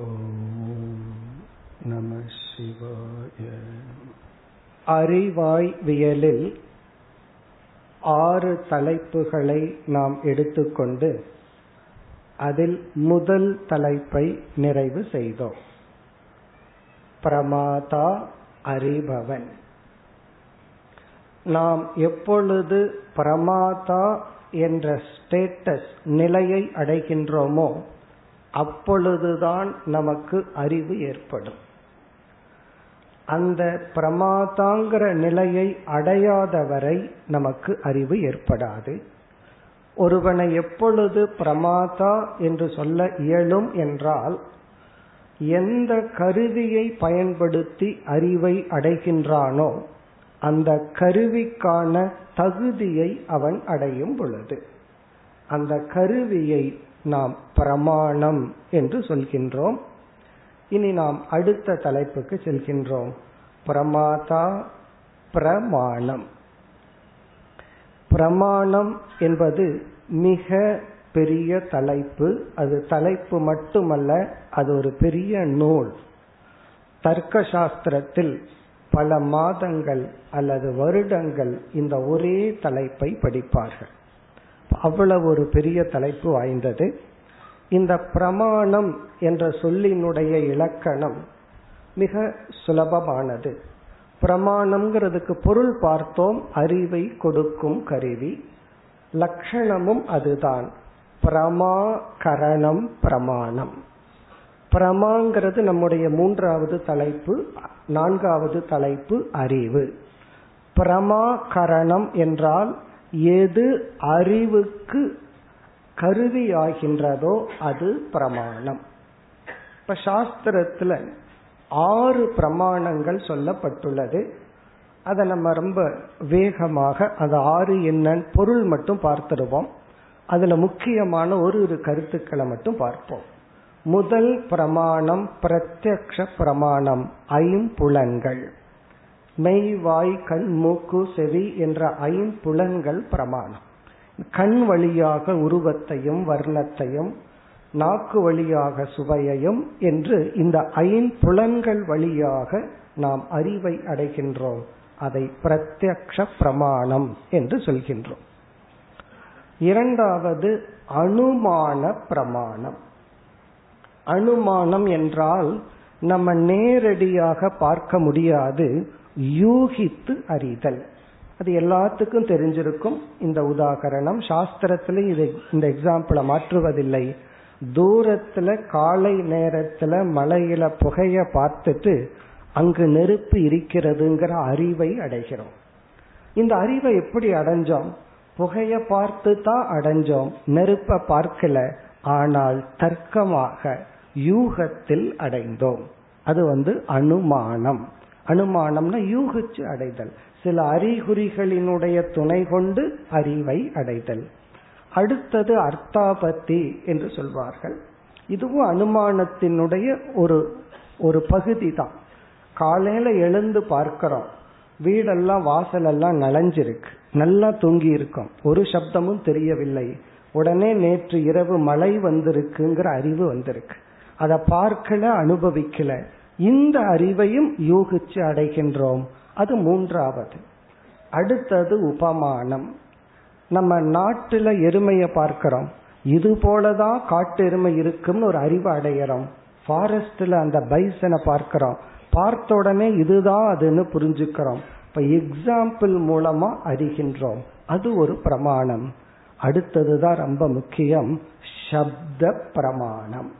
ஓம் நம சிவாய. அறிவாய்வியலில் 6 தலைப்புகளை நாம் எடுத்துக்கொண்டு அதில் முதல் தலைப்பை நிறைவு செய்தோம். பிரமாதா அறிபவன். நாம் எப்பொழுது பிரமாதா என்ற ஸ்டேட்டஸ் நிலையை அடைகின்றோமோ அப்பொழுதுதான் நமக்கு அறிவு ஏற்படும். அந்த பிரமாதாங்கிற நிலையை அடையாதவரை நமக்கு அறிவு ஏற்படாது. ஒருவனை எப்பொழுது பிரமாதா என்று சொல்ல இயலும் என்றால் எந்த கருவியை பயன்படுத்தி அறிவை அடைகின்றானோ அந்த கருவிக்கான தகுதியை அவன் அடையும் பொழுது அந்த கருவியை நாம் பிரமாணம் என்று சொல்கின்றோம். இனி நாம் அடுத்த தலைப்புக்கு செல்கின்றோம். பிரமாதா பிரமாணம். பிரமாணம் என்பது மிக பெரிய தலைப்பு. அது தலைப்பு மட்டுமல்ல, அது ஒரு பெரிய நூல். தர்க்க சாஸ்திரத்தில் பல மாதங்கள் அல்லது வருடங்கள் இந்த ஒரே தலைப்பை படிப்பார்கள். அவ்வளவு ஒரு பெரிய தலைப்பு வாய்ந்தது. இந்த பிரமாணம் என்ற சொல்லினுடைய இலக்கணம் மிக சுலபமானது. பிரமாணம்ங்கிறதுக்கு பொருள் பார்த்தோம், அறிவை கொடுக்கும் கருவி. லட்சணமும் அதுதான், பிரமாகரணம் பிரமாணம். பிரமாங்கிறது நம்முடைய 3வது தலைப்பு. 4வது தலைப்பு அறிவு. பிரமாகரணம் என்றால் எது அறிவுக்கு கருவியாகின்றதோ அது பிரமாணம். இப்ப சாஸ்திரத்துல 6 பிரமாணங்கள் சொல்லப்பட்டுள்ளது. அதை நம்ம ரொம்ப வேகமாக அந்த 6 என்னன்னு பொருள் மட்டும் பார்த்துடுவோம். அதுல முக்கியமான ஒரு கருத்துக்களை மட்டும் பார்ப்போம். முதல் பிரமாணம் பிரத்யக்ஷ பிரமாணம், ஐம்புலன்கள். மெய், வாய், கண், மூக்கு, செவி என்ற 5 புலன்கள் பிரமாணம். கண் வழியாக உருவத்தையும் வர்ணத்தையும், நாக்கு வழியாக சுவையையும் என்று இந்த 5 புலன்கள் வழியாக நாம் அறிவை அடைகின்றோம். அதை பிரத்யக்ஷ பிரமாணம் என்று சொல்கின்றோம். இரண்டாவது அனுமான பிரமாணம். அனுமானம் என்றால் நம்ம நேரடியாக பார்க்க முடியாது, யூகித்து அறிதல். அது எல்லாத்துக்கும் தெரிஞ்சிருக்கும் இந்த உதாகரணம். சாஸ்திரத்துல இந்த எக்ஸாம்பிளை மாற்றுவதில்லை. தூரத்துல காலை நேரத்துல மலையில புகைய பார்த்துட்டு அங்கு நெருப்பு இருக்கிறதுங்கிற அறிவை அடைகிறோம். இந்த அறிவை எப்படி அடைஞ்சோம்? புகைய பார்த்து தான் அடைஞ்சோம், நெருப்ப பார்க்கல. ஆனால் தர்க்கமாக யூகத்தில் அடைந்தோம். அது அனுமானம். அனுமானம்னா யூகிச்சு அடைதல், சில அறிகுறிகளினுடைய துணை கொண்டு அறிவை அடைதல். அடுத்தது அர்த்தாபத்தி என்று சொல்வார்கள். இதுவும் அனுமானத்தினுடைய ஒரு பகுதி தான். காலையில எழுந்து பார்க்கிறோம், வீடெல்லாம் வாசலெல்லாம் நலஞ்சிருக்கு, நல்லா தூங்கி இருக்கோம், ஒரு சப்தமும் தெரியவில்லை. உடனே நேற்று இரவு மழை வந்திருக்குங்கிற அறிவு வந்திருக்கு, அதை பார்க்கல, அனுபவிக்கல. இந்த அறிவையும் யூகிச்சு அடைகின்றோம். அது 3வது. அடுத்தது உபமானம். நம்ம நாட்டுல எருமையை பார்க்கிறோம், இது போலதான் காட்டு எருமை இருக்குன்னு ஒரு அறிவு அடைகிறோம். ஃபாரஸ்ட்ல அந்த பைசனை பார்க்கிறோம், பார்த்த உடனே இதுதான் அதுன்னு புரிஞ்சுக்கிறோம். இப்ப எக்ஸாம்பிள் மூலமா அறிகின்றோம். அது ஒரு பிரமாணம். அடுத்ததுதான் ரொம்ப முக்கியம், சப்த பிரமாணம்.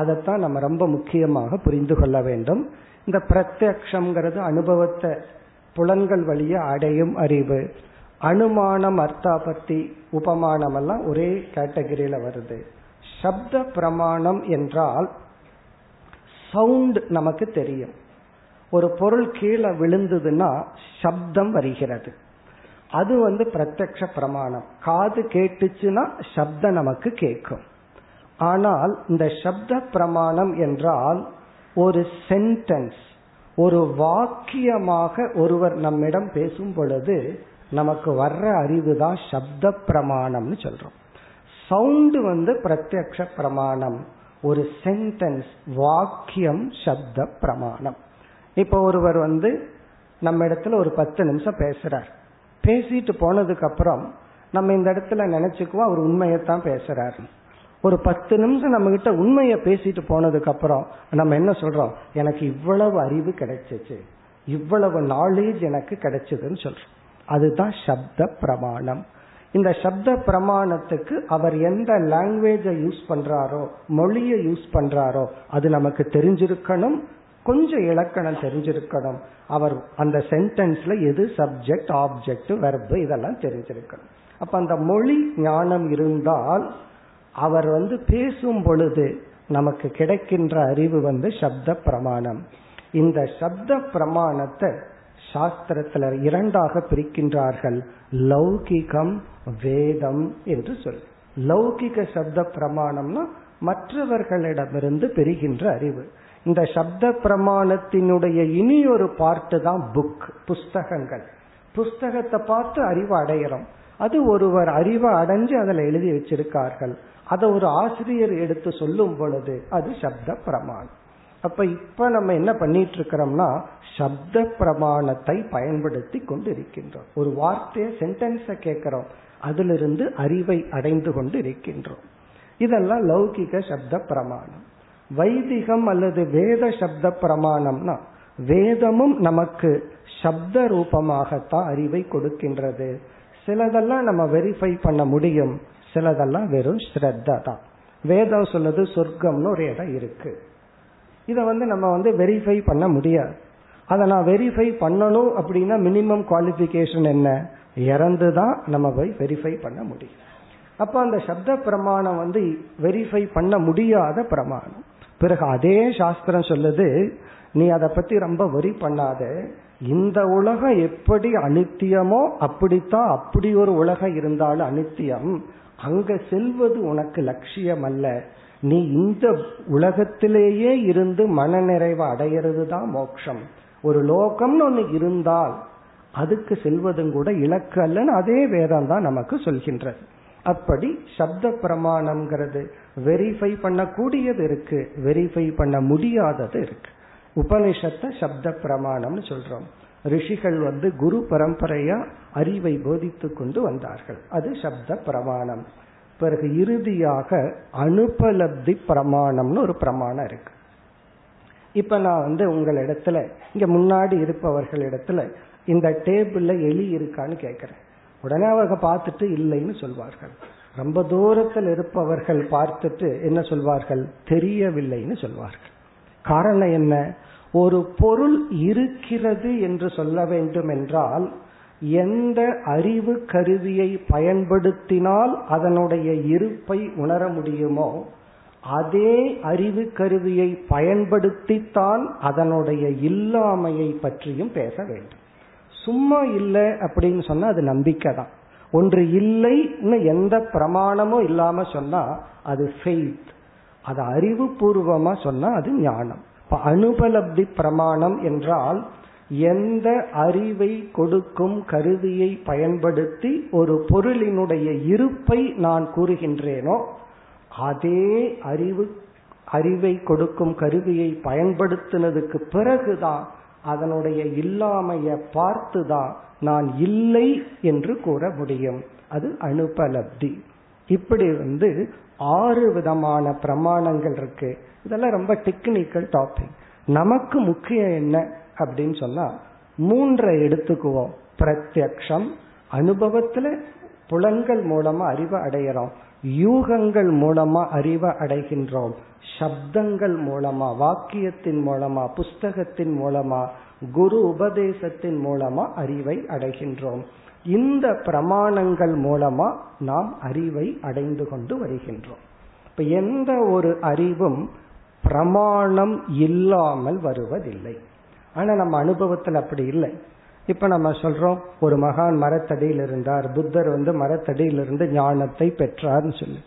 அதைத்தான் நம்ம ரொம்ப முக்கியமாக புரிந்து கொள்ள வேண்டும். இந்த பிரத்யக்ஷம்ங்கிறது அனுபவத்தை புலன்கள் வழியா அடையும் அறிவு. அனுமானம், அர்த்தாபத்தி, உபமானம் எல்லாம் ஒரே கேட்டகரியில வருது. சப்த பிரமாணம் என்றால் சவுண்ட் நமக்கு தெரியும். ஒரு பொருள் கீழே விழுந்ததுன்னா சப்தம் வருகிறது. அது பிரத்யக்ஷ பிரமாணம். காது கேட்டுச்சுன்னா சப்தம் நமக்கு கேட்கும். ஆனால் இந்த சப்த பிரமாணம் என்றால் ஒரு சென்டென்ஸ், ஒரு வாக்கியமாக ஒருவர் நம்மிடம் பேசும் பொழுது நமக்கு வர்ற அறிவு தான் சப்த பிரமாணம்னு சொல்றோம். சவுண்டு பிரத்யக்ஷ பிரமாணம். ஒரு சென்டென்ஸ், வாக்கியம் சப்த பிரமாணம். இப்ப ஒருவர் நம்ம இடத்துல ஒரு 10 நிமிஷம் பேசுறார். பேசிட்டு போனதுக்கு அப்புறம் நம்ம இந்த இடத்துல நினைச்சுக்குவோம் அவர் உண்மையத்தான் பேசுறாரு. ஒரு 10 நிமிஷம் நம்ம கிட்ட உண்மையை பேசிட்டு போனதுக்கு அப்புறம் நம்ம என்ன சொல்றோம், எனக்கு இவ்வளவு அறிவு கிடைச்சிச்சு, இவ்வளவு நாலேஜ் எனக்கு கிடைச்சதுன்னு சொல்றோம். அதுதான் சப்த பிரமாணம். இந்த சப்த பிரமாணத்துக்கு அவர் எந்த லாங்குவேஜை யூஸ் பண்றாரோ, மொழியை யூஸ் பண்றாரோ அது நமக்கு தெரிஞ்சிருக்கணும், கொஞ்சம் இலக்கணம் தெரிஞ்சிருக்கணும், அவர் அந்த சென்டென்ஸ்ல எது சப்ஜெக்ட், ஆப்ஜெக்ட், வெர்பு இதெல்லாம் தெரிஞ்சிருக்கணும். அப்ப அந்த மொழி ஞானம் இருந்தால் அவர் பேசும் பொழுது நமக்கு கிடைக்கின்ற அறிவு சப்த பிரமாணம். இந்த சப்த பிரமாணத்தை சாஸ்திரத்துல இரண்டாக பிரிக்கின்றார்கள், லௌகிகம், வேதம் என்று சொல். லௌகிக சப்த பிரமாணம்னா மற்றவர்களிடமிருந்து பெறுகின்ற அறிவு. இந்த சப்த பிரமாணத்தினுடைய இனி ஒரு பார்ட்டு தான் புக், புஸ்தகங்கள். புஸ்தகத்தை பார்த்து அறிவு அடைகிறோம், அது ஒருவர் அறிவை அடைஞ்சு அதில் எழுதி வச்சிருக்கார்கள், அதை ஒரு ஆசிரியர் எடுத்து சொல்லும் பொழுது அது சப்த பிரமாணம். அப்ப இப்ப நம்ம என்ன பண்ணிட்டு இருக்கிறோம்னா சப்த பிரமாணத்தை பயன்படுத்தி கொண்டு இருக்கின்றோம். ஒரு வார்த்தையை, சென்டென்ஸை கேட்கிறோம், அதிலிருந்து அறிவை அடைந்து கொண்டு இருக்கின்றோம். இதெல்லாம் லௌகிக சப்த பிரமாணம். வைதிகம் அல்லது வேத சப்த பிரமாணம்னா வேதமும் நமக்கு சப்த ரூபமாகத்தான் அறிவை கொடுக்கின்றது. சிலதெல்லாம் நம்ம வெரிஃபை பண்ண முடியும், சிலதெல்லாம் வெறும் ஸ்ரத்தா தான். வேதம் சொல்லுது சொர்க்கம்னு ஒரு இடம் இருக்கு, இதை நம்ம வெரிஃபை பண்ண முடியாது. அதை நான் வெரிஃபை பண்ணணும் அப்படின்னா மினிமம் குவாலிஃபிகேஷன் என்ன, இறந்துதான் நம்ம போய் வெரிஃபை பண்ண முடியும். அப்போ அந்த சப்த பிரமாணம் வெரிஃபை பண்ண முடியாத பிரமாணம். பிறகு அதே சாஸ்திரம் சொல்லுது, நீ அதை பத்தி ரொம்ப வரி பண்ணாத, இந்த உலகம் எப்படி அனித்தியமோ அப்படித்தான், அப்படி ஒரு உலகம் இருந்தாலும் அனித்தியம், அங்க செல்வது உனக்கு லட்சியம் அல்ல, நீ இந்த உலகத்திலேயே இருந்து மனநிறைவை அடையிறது தான் மோட்சம். ஒரு லோகம்னு ஒண்ணு இருந்தால் அதுக்கு செல்வதும் கூட இலக்கு அல்லன்னு அதே வேதம் தான் நமக்கு சொல்கின்றது. அப்படி சப்த பிரமாணம்ங்கிறது வெரிஃபை பண்ணக்கூடியது இருக்கு, வெரிஃபை பண்ண முடியாதது இருக்கு. உபனிஷத்தை சப்த பிரமாணம்னு சொல்றோம். ரிஷிகள் குரு பரம்பரையா அறிவை போதித்து கொண்டு வந்தார்கள், அது சப்த பிரமாணம். பிறகு இறுதியாக அனுபலப்தி பிரமாணம்னு ஒரு பிரமாணம் இருக்கு. இப்ப நான் உங்களிடத்துல, இங்க முன்னாடி இருப்பவர்களிடத்துல இந்த டேபிள்ல எலி இருக்கான்னு கேட்கிறேன். உடனே அவங்க பார்த்துட்டு இல்லைன்னு சொல்வார்கள். ரொம்ப தூரத்தில் இருப்பவர்கள் பார்த்துட்டு என்ன சொல்வார்கள், தெரியவில்லைன்னு சொல்வார்கள். காரணம் என்ன, ஒரு பொருள் இருக்கிறது என்று சொல்ல வேண்டும் என்றால் எந்த அறிவு கருவியை பயன்படுத்தினால் அதனுடைய இருப்பை உணர முடியுமோ அதே அறிவு கருவியை பயன்படுத்தித்தான் அதனுடைய இல்லாமையை பற்றியும் பேச வேண்டும். சும்மா இல்லை அப்படின்னு சொன்னா அது நம்பிக்கை தான். ஒன்று இல்லைன்னு எந்த பிரமாணமும் இல்லாம சொன்னா அது ஃபெய்த், அது அறிவுபூர்வமா சொன்னா அது ஞானம். இப்ப அனுபலப்தி பிரமாணம் என்றால் எந்த அறிவை கொடுக்கும் கருவியை பயன்படுத்தி ஒரு பொருளினுடைய இருப்பை நான் கூறுகின்றேனோ அதே அறிவை கொடுக்கும் கருவியை பயன்படுத்தினதுக்கு பிறகுதான் அதனுடைய இல்லாமைய பார்த்துதான் நான் இல்லை என்று கூற முடியும். அது அனுபலப்தி. இப்படி 6 விதமான பிரமாணங்கள் இருக்கு. இதெல்லாம் ரொம்ப டெக்னிக்கல் டாபிக். நமக்கு முக்கியம் என்ன அப்படின்னு சொன்னா 3 எடுத்துக்குவோம். பிரத்யக்ஷம், அனுபவத்துல புலன்கள் மூலமா அறிவை அடைகிறோம், யூகங்கள் மூலமா அறிவை அடைகின்றோம், சப்தங்கள் மூலமா, வாக்கியத்தின் மூலமா, புஸ்தகத்தின் மூலமா, குரு உபதேசத்தின் மூலமா அறிவை அடைகின்றோம். இந்த பிரமாணங்கள் மூலமா நாம் அறிவை அடைந்து கொண்டு வருகின்றோம். இப்ப எந்த ஒரு அறிவும் பிரமாணம் இல்லாமல் வருவதில்லை. ஆனா நம்ம அனுபவத்தில் அப்படி இல்லை. இப்ப நம்ம சொல்றோம் ஒரு மகான் மரத்தடியில் இருந்தார், புத்தர் மரத்தடியிலிருந்து ஞானத்தை பெற்றார்னு சொல்லி.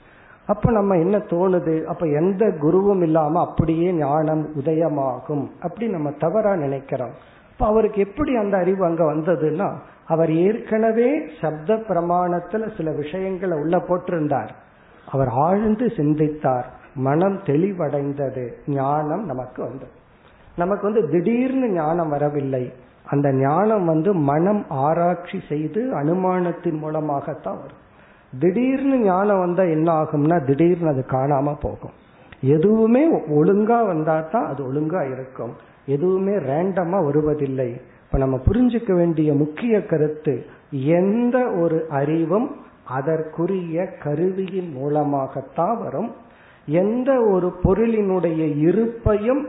அப்ப நம்ம என்ன தோணுது, அப்ப எந்த குருவும் இல்லாம அப்படியே ஞானம் உதயமாகும் அப்படி நம்ம தவறா நினைக்கிறோம். இப்ப அவருக்கு எப்படி அந்த அறிவு அங்க வந்ததுன்னா, அவர் ஏற்கனவே சப்த பிரமாணத்துல சில விஷயங்களை உள்ள போட்டிருந்தார், அவர் ஆழ்ந்து சிந்தித்தார், மனம் தெளிவடைந்தது, ஞானம் நமக்கு வந்தது. நமக்கு திடீர்னு ஞானம் வரவில்லை. அந்த ஞானம் மனம் ஆராய்ச்சி செய்து அனுமானத்தின் மூலமாகத்தான் வரும். திடீர்னு ஞானம் வந்தா என்ன ஆகும்னா திடீர்னு அது காணாம போகும். எதுவுமே ஒழுங்கா வந்தா தான் அது ஒழுங்கா இருக்கும், எதுவுமே ரேண்டமா வருவதில்லை. இப்ப நம்ம புரிஞ்சுக்க வேண்டிய முக்கிய கருத்து, எந்த ஒரு அறிவும் அதற்குரிய கருவியின் மூலமாகத்தான் வரும். எந்த ஒரு பொருளினுடைய இருப்பையும்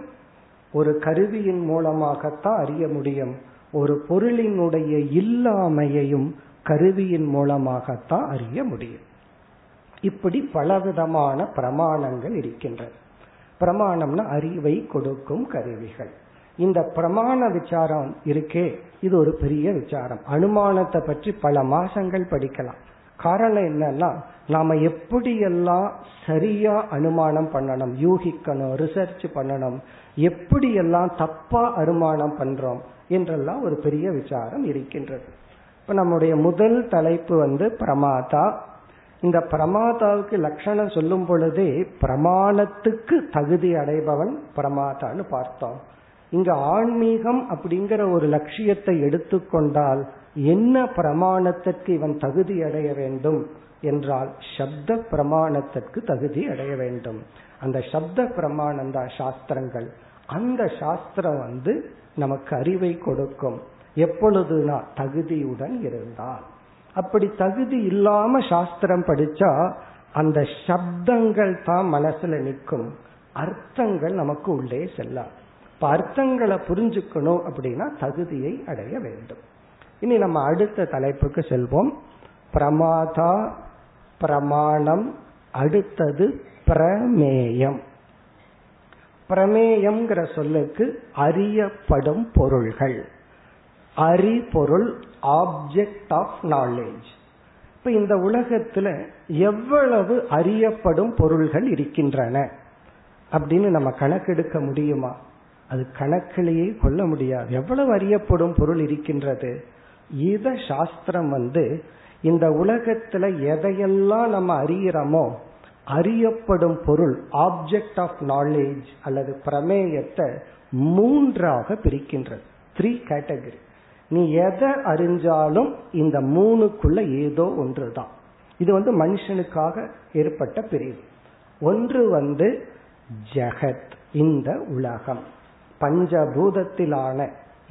ஒரு கருவியின் மூலமாகத்தான் அறிய முடியும். ஒரு பொருளினுடைய இல்லாமையையும் கருவியின் மூலமாகத்தான் அறிய முடியும். இப்படி பலவிதமான பிரமாணங்கள் இருக்கின்றன. பிரமாணம்னா அறிவை கொடுக்கும் கருவிகள். இந்த பிரமாண விசாரம் இருக்கே, இது ஒரு பெரிய விசாரம். அனுமானத்தை பற்றி பல மாசங்கள் படிக்கலாம். காரணம் என்னன்னா, நாம எப்படியெல்லாம் சரியா அனுமானம் பண்ணணும், யூகிக்கணும், ரிசர்ச் பண்ணணும், எப்படியெல்லாம் தப்பா அனுமானம் பண்றோம் என்றெல்லாம் ஒரு பெரிய விசாரம் இருக்கின்றது. இப்ப நம்முடைய முதல் தலைப்பு பிரமாதா. இந்த பிரமாதாவுக்கு லட்சணம் சொல்லும் பொழுதே பிரமாணத்துக்கு தகுதி அடைபவன் பிரமாதான்னு பார்த்தோம். இங்க ஆன்மீகம் அப்படிங்கிற ஒரு லட்சியத்தை எடுத்துக்கொண்டால் என்ன பிரமாணத்திற்கு இவன் தகுதி அடைய வேண்டும் என்றால் சப்த பிரமாணத்திற்கு தகுதி அடைய வேண்டும். அந்த சப்த பிரமாணம் தான் சாஸ்திரங்கள். அந்த சாஸ்திரம் நமக்கு அறிவை கொடுக்கும். எப்பொழுதுனா தகுதியுடன் இருந்தால். அப்படி தகுதி இல்லாம சாஸ்திரம் படிச்சா அந்த சப்தங்கள் தான் மனசுல நிற்கும், அர்த்தங்கள் நமக்கு உள்ளே செல்லாது. இப்ப அர்த்தங்களை புரிஞ்சுக்கணும் அப்படின்னா தகுதியை அடைய வேண்டும். இனி நம்ம அடுத்த தலைப்புக்கு செல்வோம். பிரமாதா, பிரமாணம், அடுத்தது பிரமேயம். பிரமேயம்ங்கிற சொல்லுக்கு அறியப்படும் பொருள்கள், அறிபொருள், ஆப்ஜெக்ட் ஆஃப் நாலேஜ். இப்ப இந்த உலகத்துல எவ்வளவு அறியப்படும் பொருள்கள் இருக்கின்றன அப்படின்னு நம்ம கணக்கெடுக்க முடியுமா? அது கணக்கிலேயே கொள்ள முடியாது. எவ்வளவு அறியப்படும் பொருள் இருக்கின்றது. இத சாஸ்திரம் இந்த உலகத்துல எதையெல்லாம் நம்ம அறியறோமோ அறியப்படும் பொருள், ஆப்ஜெக்ட் ஆஃப் நாலேஜ் அல்லது பிரமேயத்தை மூன்றாக பிரிக்கின்றது. 3 கேட்டகரி. நீ எதை அறிஞ்சாலும் இந்த மூணுக்குள்ள ஏதோ ஒன்று தான். இது மனுஷனுக்காக ஏற்பட்ட பிரிவு. ஒன்று ஜகத், இந்த உலகம், பஞ்சபூதத்திலான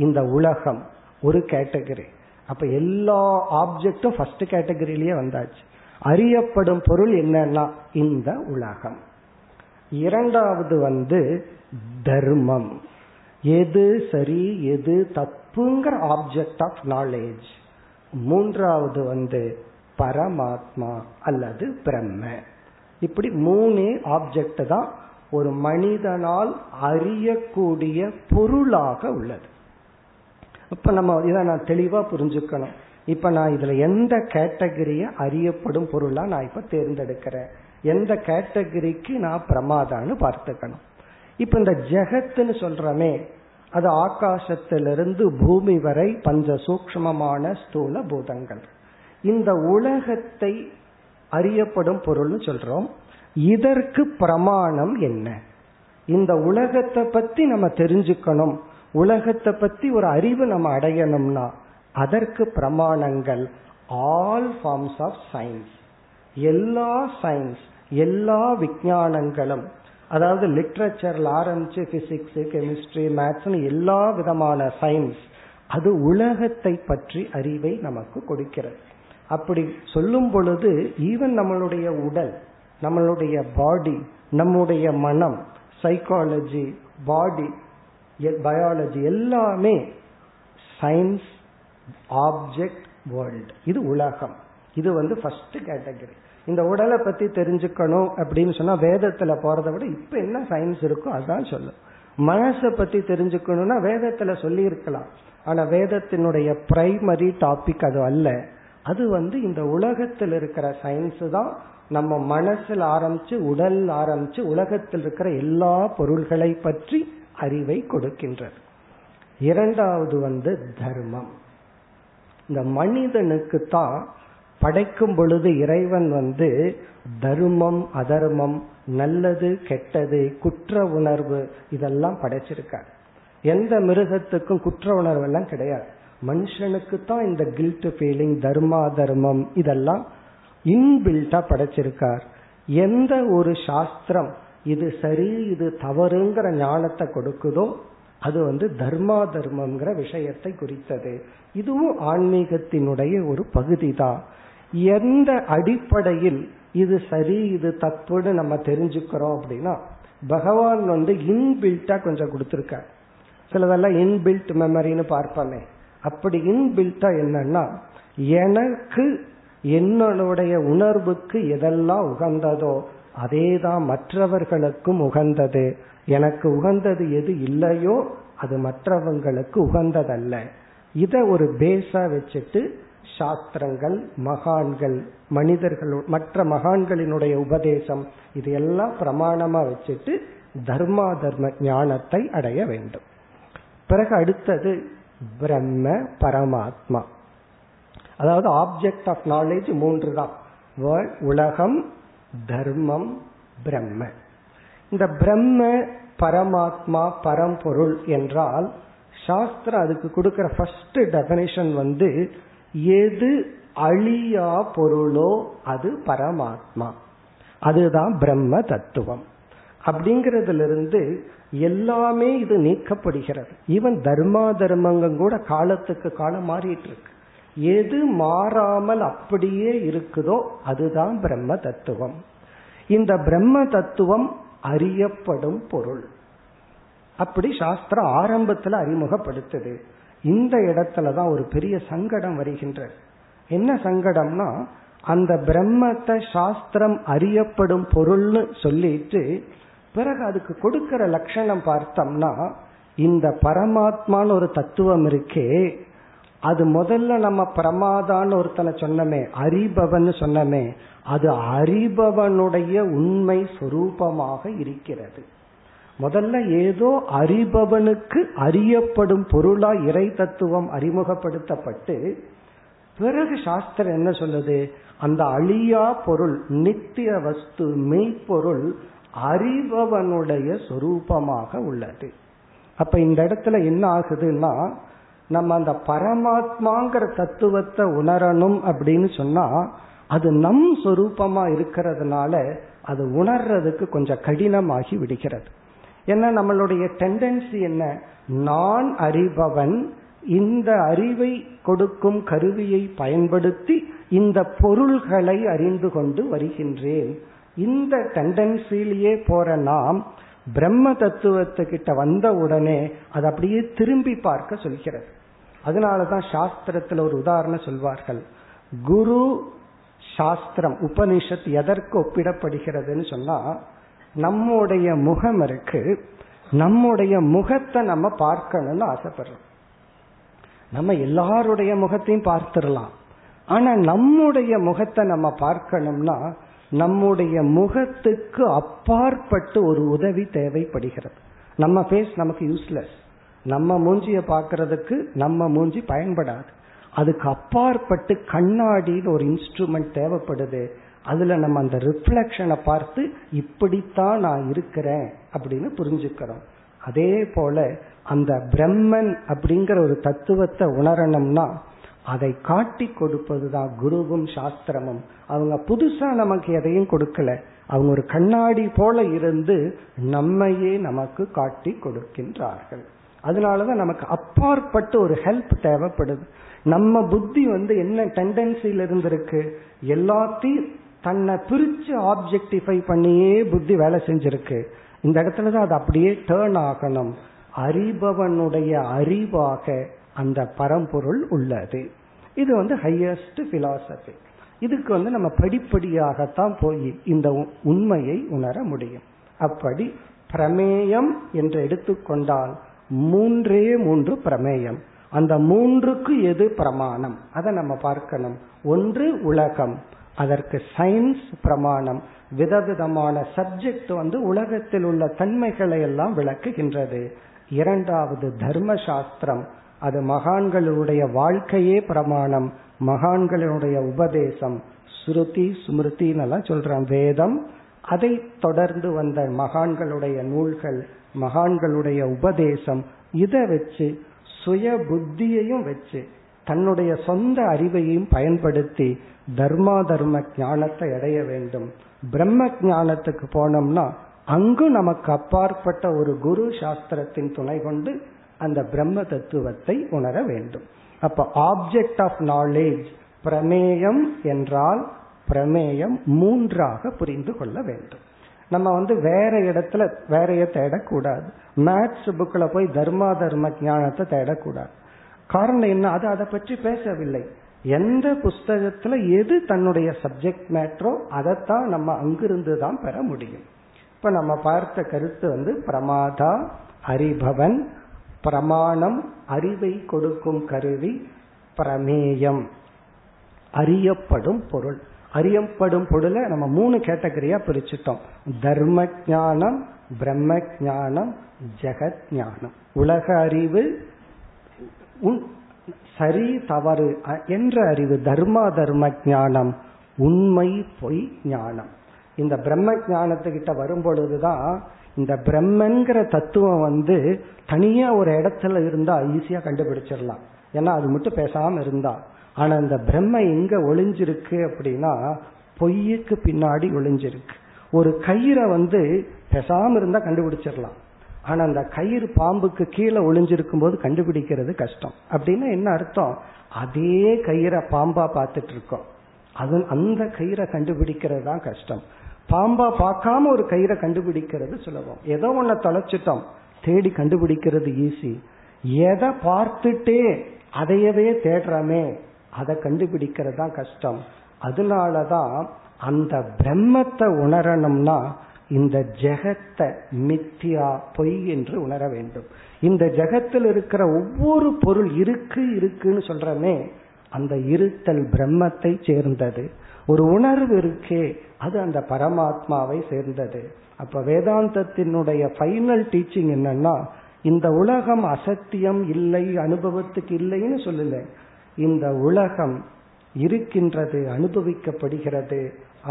இந்த உலகம் ஒரு கேட்டகரி. அப்ப எல்லா ஆப்ஜெக்டும் ஃபர்ஸ்ட் கேட்டகரியிலேயே வந்தாச்சு. அறியப்படும் பொருள் என்னன்னா இந்த உலகம். இரண்டாவது தர்மம், எது சரி எது தப்புங்கிற ஆப்ஜெக்ட் ஆஃப் நாலேஜ். மூன்றாவது பரமாத்மா அல்லது பிரம்ம. இப்படி மூணே ஆப்ஜெக்ட் தான் ஒரு மனிதனால் அறியக்கூடிய பொருளாக உள்ளது. இப்ப நம்ம இதை தெளிவா புரிஞ்சுக்கணும். இப்ப நான் இதுல எந்த கேட்டகரிய அறியப்படும் பொருளா நான் இப்ப தேர்ந்தெடுக்கிறேன், எந்த கேட்டகரிக்கு நான் பிரமாதான்னு பார்த்துக்கணும். இப்ப இந்த ஜெகத்துன்னு சொல்றமே, அது ஆகாசத்திலிருந்து பூமி வரை பஞ்ச சூக்ஷ்மமான ஸ்தூல பூதங்கள். இந்த உலகத்தை அறியப்படும் பொருள்னு சொல்றோம். இதற்கு பிரமாணம் என்ன? இந்த உலகத்தை பத்தி நம்ம தெரிஞ்சுக்கணும், உலகத்தை பத்தி ஒரு அறிவு நம்ம அடையணும்னா அதற்கு பிரமாணங்கள் ஆல் ஃபார்ம்ஸ் ஆஃப் சயின்ஸ். எல்லா சயின்ஸ், எல்லா விஞ்ஞானங்களும், அதாவது லிட்ரேச்சர்ல ஆரம்பிச்சு பிசிக்ஸ், கெமிஸ்ட்ரி, மேத்ஸ், எல்லா விதமான சயின்ஸ் அது உலகத்தை பற்றி அறிவை நமக்கு கொடுக்கிறது. அப்படி சொல்லும் பொழுது ஈவன் நம்மளுடைய உடல், நம்மளுடைய பாடி, நம்முடைய மனம், சைக்காலஜி, பாடி பயாலஜி எல்லாமே சயின்ஸ், ஆப்ஜெக்ட், வேர்ல்ட். இது உலகம். இது ஃபர்ஸ்ட் கேட்டகரி. இந்த உடலை பத்தி தெரிஞ்சுக்கணும் அப்படின்னு சொன்னா வேதத்துல போறதை விட இப்ப என்ன சயின்ஸ் இருக்கோ அதான் சொல்லும். மனசை பத்தி தெரிஞ்சுக்கணும்னா வேதத்துல சொல்லி இருக்கலாம், ஆனா வேதத்தினுடைய பிரைமரி டாபிக் அது அல்ல. அது இந்த உலகத்தில் இருக்கிற சயின்ஸ் தான் நம்ம மனசில் ஆரம்பிச்சு உடல் ஆரம்பிச்சு உலகத்தில் இருக்கிற எல்லா பொருள்களை பற்றி அறிவை கொடுக்கின்றது. இரண்டாவது தர்மம். இந்த மனிதனுக்கு தான் படைக்கும் பொழுது இறைவன் தர்மம் அதர்மம், நல்லது கெட்டது, குற்ற உணர்வு இதெல்லாம் படைச்சிருக்கார். எந்த மிருகத்துக்கும் குற்ற உணர்வு எல்லாம் கிடையாது. மனுஷனுக்கு தான் இந்த கில்ட் ஃபீலிங், தர்மா தர்மம் இதெல்லாம் இன்பில்டா படைச்சிருக்கார். எந்த ஒரு சாஸ்திரம் இது சரி இது தவறுங்கிற ஞானத்தை கொடுக்குதோ அது தர்மா தர்மம்ங்கிற விஷயத்தை குறித்தது. இதுவும் ஆன்மீகத்தினுடைய ஒரு பகுதி தான். எந்த அடிப்படையில் இது சரி இது தப்புன்னு நம்ம தெரிஞ்சுக்கிறோம் அப்படின்னா, பகவான் இன்பில்ட்டா கொஞ்சம் கொடுத்திருக்கார். சிலதெல்லாம் இன்பில்ட் மெமரின்னு பார்ப்போமே, அப்படி இன்பில்ட்டா என்னன்னா, எனக்கு என்னுடைய உணர்வுக்கு எதெல்லாம் உகந்ததோ அதேதான் மற்றவர்களுக்கும் உகந்தது. எனக்கு உகந்தது எது இல்லையோ அது மற்றவங்களுக்கு உகந்ததல்ல. இத ஒரு பேஸா வச்சுட்டு சாஸ்திரங்கள், மகான்கள், மனிதர்கள், மற்ற மகான்களினுடைய உபதேசம் இதையெல்லாம் பிரமாணமா வச்சுட்டு தர்மா தர்ம ஞானத்தை அடைய வேண்டும். பிறகு அடுத்தது பிரம்ம பரமாத்மா, அதாவது ஆப்ஜெக்ட் ஆஃப் நாலேஜ் மூன்று தான்: உலகம், தர்மம், பிரம்ம. இந்த பிரம்ம பரமாத்மா பரம்பொருள் என்றால் சாஸ்திரம் அதுக்கு கொடுக்கிற ஃபர்ஸ்ட் டெஃபினிஷன் எது அழியா பொருளோ அது பரமாத்மா, அதுதான் பிரம்ம தத்துவம். அப்படிங்கிறதுல இருந்து எல்லாமே இது நீக்கப்படுகிறது. ஈவன் தர்மா தர்மங்க கூட காலத்துக்கு காலம் மாறிட்டு இருக்கு. எது மாறாமல் அப்படியே இருக்குதோ அதுதான் பிரம்ம தத்துவம். இந்த பிரம்ம தத்துவம் அறியப்படும் பொருள். அப்படி சாஸ்திரம் ஆரம்பத்துல அறிமுகப்படுத்துது. இந்த இடத்துலதான் ஒரு பெரிய சங்கடம் வருகின்ற. என்ன சங்கடம்னா, அந்த பிரம்மத்தை சாஸ்திரம் அறியப்படும் பொருள்னு சொல்லிட்டு பிறகு அதுக்கு கொடுக்கிற லட்சணம் பார்த்தோம்னா, இந்த பரமாத்மான்னு ஒரு தத்துவம் இருக்கே, அது முதல்ல நம்ம பிரமாதான்னு ஒருத்தனை சொன்னமே, அறிபவன் சொன்னமே, அது அறிபவனுடைய உண்மை சொரூபமாக இருக்கிறது. முதல்ல ஏதோ அறிபவனுக்கு அறியப்படும் பொருளா இறை தத்துவம் அறிமுகப்படுத்தப்பட்டு பிறகு சாஸ்திரம் என்ன சொல்லுது, அந்த அழியா பொருள், நித்திய வஸ்து, மெய்ப்பொருள் அறிபவனுடைய சொரூபமாக உள்ளது. அப்ப இந்த இடத்துல என்ன ஆகுதுன்னா, நம்ம அந்த பரமாத்மாங்கிற தத்துவத்தை உணரணும் அப்படின்னு சொன்னா அது நம் சொரூபமா இருக்கிறதுனால அது உணர்றதுக்கு கொஞ்சம் கடினமாகி விடுகிறது. ஏன்னா நம்மளுடைய டெண்டன்சி என்ன, நான் அறிபவன், இந்த அறிவை கொடுக்கும் கருவியை பயன்படுத்தி இந்த பொருள்களை அறிந்து கொண்டு வருகின்றேன். இந்த டெண்டன்சிலேயே போற நாம் பிரம்ம தத்துவத்துக்கிட்ட வந்த உடனே அது அப்படியே திரும்பி பார்க்க சொல்கிறது. அதனாலதான் சாஸ்திரத்துல ஒரு உதாரணம் சொல்வார்கள். குரு சாஸ்திரம் உபனிஷத் எதற்கு ஒப்பிடப்படுகிறதுன்னு சொன்னா, நம்முடைய முகம் இருக்கு, நம்முடைய முகத்தை நம்ம பார்க்கணும்னு ஆசைப்படுறோம். நம்ம எல்லாருடைய முகத்தையும் பார்த்துடலாம், ஆனா நம்முடைய முகத்தை நம்ம பார்க்கணும்னா நம்முடைய முகத்துக்கு அப்பாற்பட்டு ஒரு உதவி தேவைப்படுகிறது. நம்ம ஃபேஸ் நமக்கு யூஸ்லெஸ், நம்ம மூஞ்சிய பார்க்கறதுக்கு நம்ம மூஞ்சி பயன்படாது. அதுக்கு அப்பாற்பட்டு கண்ணாடின்னு ஒரு இன்ஸ்ட்ருமெண்ட் தேவைப்படுது. அதுல நம்ம அந்த ரிஃப்ளெக்ஷனை பார்த்து இப்படித்தான் நான் இருக்கிறேன் அப்படின்னு புரிஞ்சுக்கிறோம். அதே போல அந்த பிரம்மன் அப்படிங்கிற ஒரு தத்துவத்தை உணரணும்னா அதை காட்டி கொடுப்பதுதான் குருவும் சாஸ்திரமும். அவங்க புதுசா நமக்கு எதையும் கொடுக்கல, அவங்க ஒரு கண்ணாடி போல இருந்து நம்மையே நமக்கு காட்டி கொடுக்கின்றார்கள். அதனாலதான் நமக்கு அப்பாற்பட்டு ஒரு ஹெல்ப் தேவைப்படுது. நம்ம புத்தி என்ன டெண்டன்சியில இருந்திருக்கு, எல்லாத்தையும் தன்னை பிரிச்சு ஆப்ஜெக்டிஃபை பண்ணியே புத்தி வேலை செஞ்சிருக்கு. இந்த இடத்துலதான் அது அப்படியே டேர்ன் ஆகணும். அறிபவனுடைய அறிவாக அந்த பரம்பொருள் உள்ளது. இது ஹையஸ்ட் பிலாசபி. இதுக்கு நம்ம படிப்படியாகத்தான் போய் இந்த உண்மையை உணர முடியும். அப்படி பிரமேயம் என்று எடுத்துக்கொண்டால் மூன்றே மூன்று பிரமேயம். அந்த மூன்றுக்கு எது பிரமாணம் அதை நம்ம பார்க்கணும். ஒன்று உலகம், அதற்கு சயின்ஸ் பிரமாணம். விதவிதமான சப்ஜெக்ட் உலகத்தில் உள்ள தன்மைகளை எல்லாம் விளக்குகின்றது. இரண்டாவது தர்ம சாஸ்திரம், அது மகான்களுடைய வாழ்க்கையே பிரமாணம். மகான்களுடைய உபதேசம் ஸ்ருதி ஸ்மிருதின்னு எல்லாம் சொல்றான் வேதம், அதை தொடர்ந்து வந்த மகான்களுடைய நூல்கள், மகான்களுடைய உபதேசம், இதை வச்சு சுய புத்தியையும் வச்சு தன்னுடைய சொந்த அறிவையும் பயன்படுத்தி தர்மா தர்ம ஞானத்தை அடைய வேண்டும். பிரம்ம ஞானத்துக்கு போனோம்னா அங்கு நமக்கு அப்பாற்பட்ட ஒரு குரு சாஸ்திரத்தின் துணை கொண்டு அந்த பிரம்ம தத்துவத்தை உணர வேண்டும். அப்ப ஆப்ஜெக்ட் ஆஃப் நாலேஜ் பிரமேயம் என்றால் பிரமேயம் மூன்றாக புரிந்து கொள்ள வேண்டும். நம்ம வேற இடத்துல வேறைய தேடக்கூடாது. மேத்ஸ் புக்ல போய் தர்மா தர்ம ஞானத்தை தேடக்கூடாது. காரணம் என்ன, அது அதை பற்றி பேசவில்லை. எந்த புஸ்தகத்துல எது தன்னுடைய சப்ஜெக்ட் மேட்ரோ அதைத்தான் நம்ம அங்கிருந்து தான் பெற முடியும். இப்ப நம்ம பார்த்த கருத்து பிரமாதா அறிபவன், பிரமாணம் அறிவை கொடுக்கும் கருவி, பிரமேயம் அறியப்படும் பொருள். அறியப்படும் பொருளை நம்ம 3 கேட்டகரியா பிரிச்சுட்டோம். தர்ம ஞானம், பிரம்ம ஞானம், ஜெகத் ஞானம். உலக அறிவு, சரி தவறு என்ற அறிவு தர்மா தர்ம ஞானம், உண்மை பொய் ஞானம். இந்த பிரம்ம ஞானத்துக்கிட்ட வரும் பொழுதுதான் இந்த பிரம்மன்கிற தத்துவம் தனியா ஒரு இடத்துல இருந்தா ஈஸியா கண்டுபிடிச்சிடலாம். ஏன்னா அது மட்டும் பேசாம இருந்தா. ஆனா இந்த பிரம்ம எங்க ஒளிஞ்சிருக்கு அப்படின்னா பொய்யுக்கு பின்னாடி ஒளிஞ்சிருக்கு. ஒரு கயிறை பேசாம இருந்தா கண்டுபிடிச்சிடலாம். ஆனா அந்த கயிறு பாம்புக்கு கீழே ஒளிஞ்சிருக்கும் போது கண்டுபிடிக்கிறது கஷ்டம். அப்படின்னா என்ன அர்த்தம், அதே கயிறை பாம்பா பார்த்துட்டு இருக்கோம், அது அந்த கயிறை கண்டுபிடிக்கிறது தான் கஷ்டம். பாம்பா பார்க்காம ஒரு கயிறை கண்டுபிடிக்கிறது சுலபம். ஏதோ ஒன்ன தொலைச்சிட்டோம், தேடி கண்டுபிடிக்கிறது ஈஸி. எதை பார்த்துட்டே அதையவே தேடுறமே, அதை கண்டுபிடிக்கிறது தான் கஷ்டம். அதனாலதான் அந்த பிரம்மத்தை உணரணும்னா இந்த ஜெகத்தை மித்தியா பொய் என்று உணர வேண்டும். இந்த ஜெகத்தில் இருக்கிற ஒவ்வொரு பொருள் இருக்கு இருக்குன்னு சொல்றமே, அந்த இருத்தல் பிரம்மத்தை சேர்ந்தது. ஒரு உணர்வு இருக்கே, அது அந்த பரமாத்மாவை சேர்ந்தது. அப்ப வேதாந்தத்தினுடைய ஃபைனல் டீச்சிங் என்னன்னா, இந்த உலகம் அசத்தியம் இல்லை, அனுபவத்துக்கு இல்லைன்னு சொல்லல. இந்த உலகம் இருக்கின்றது, அனுபவிக்கப்படுகிறது,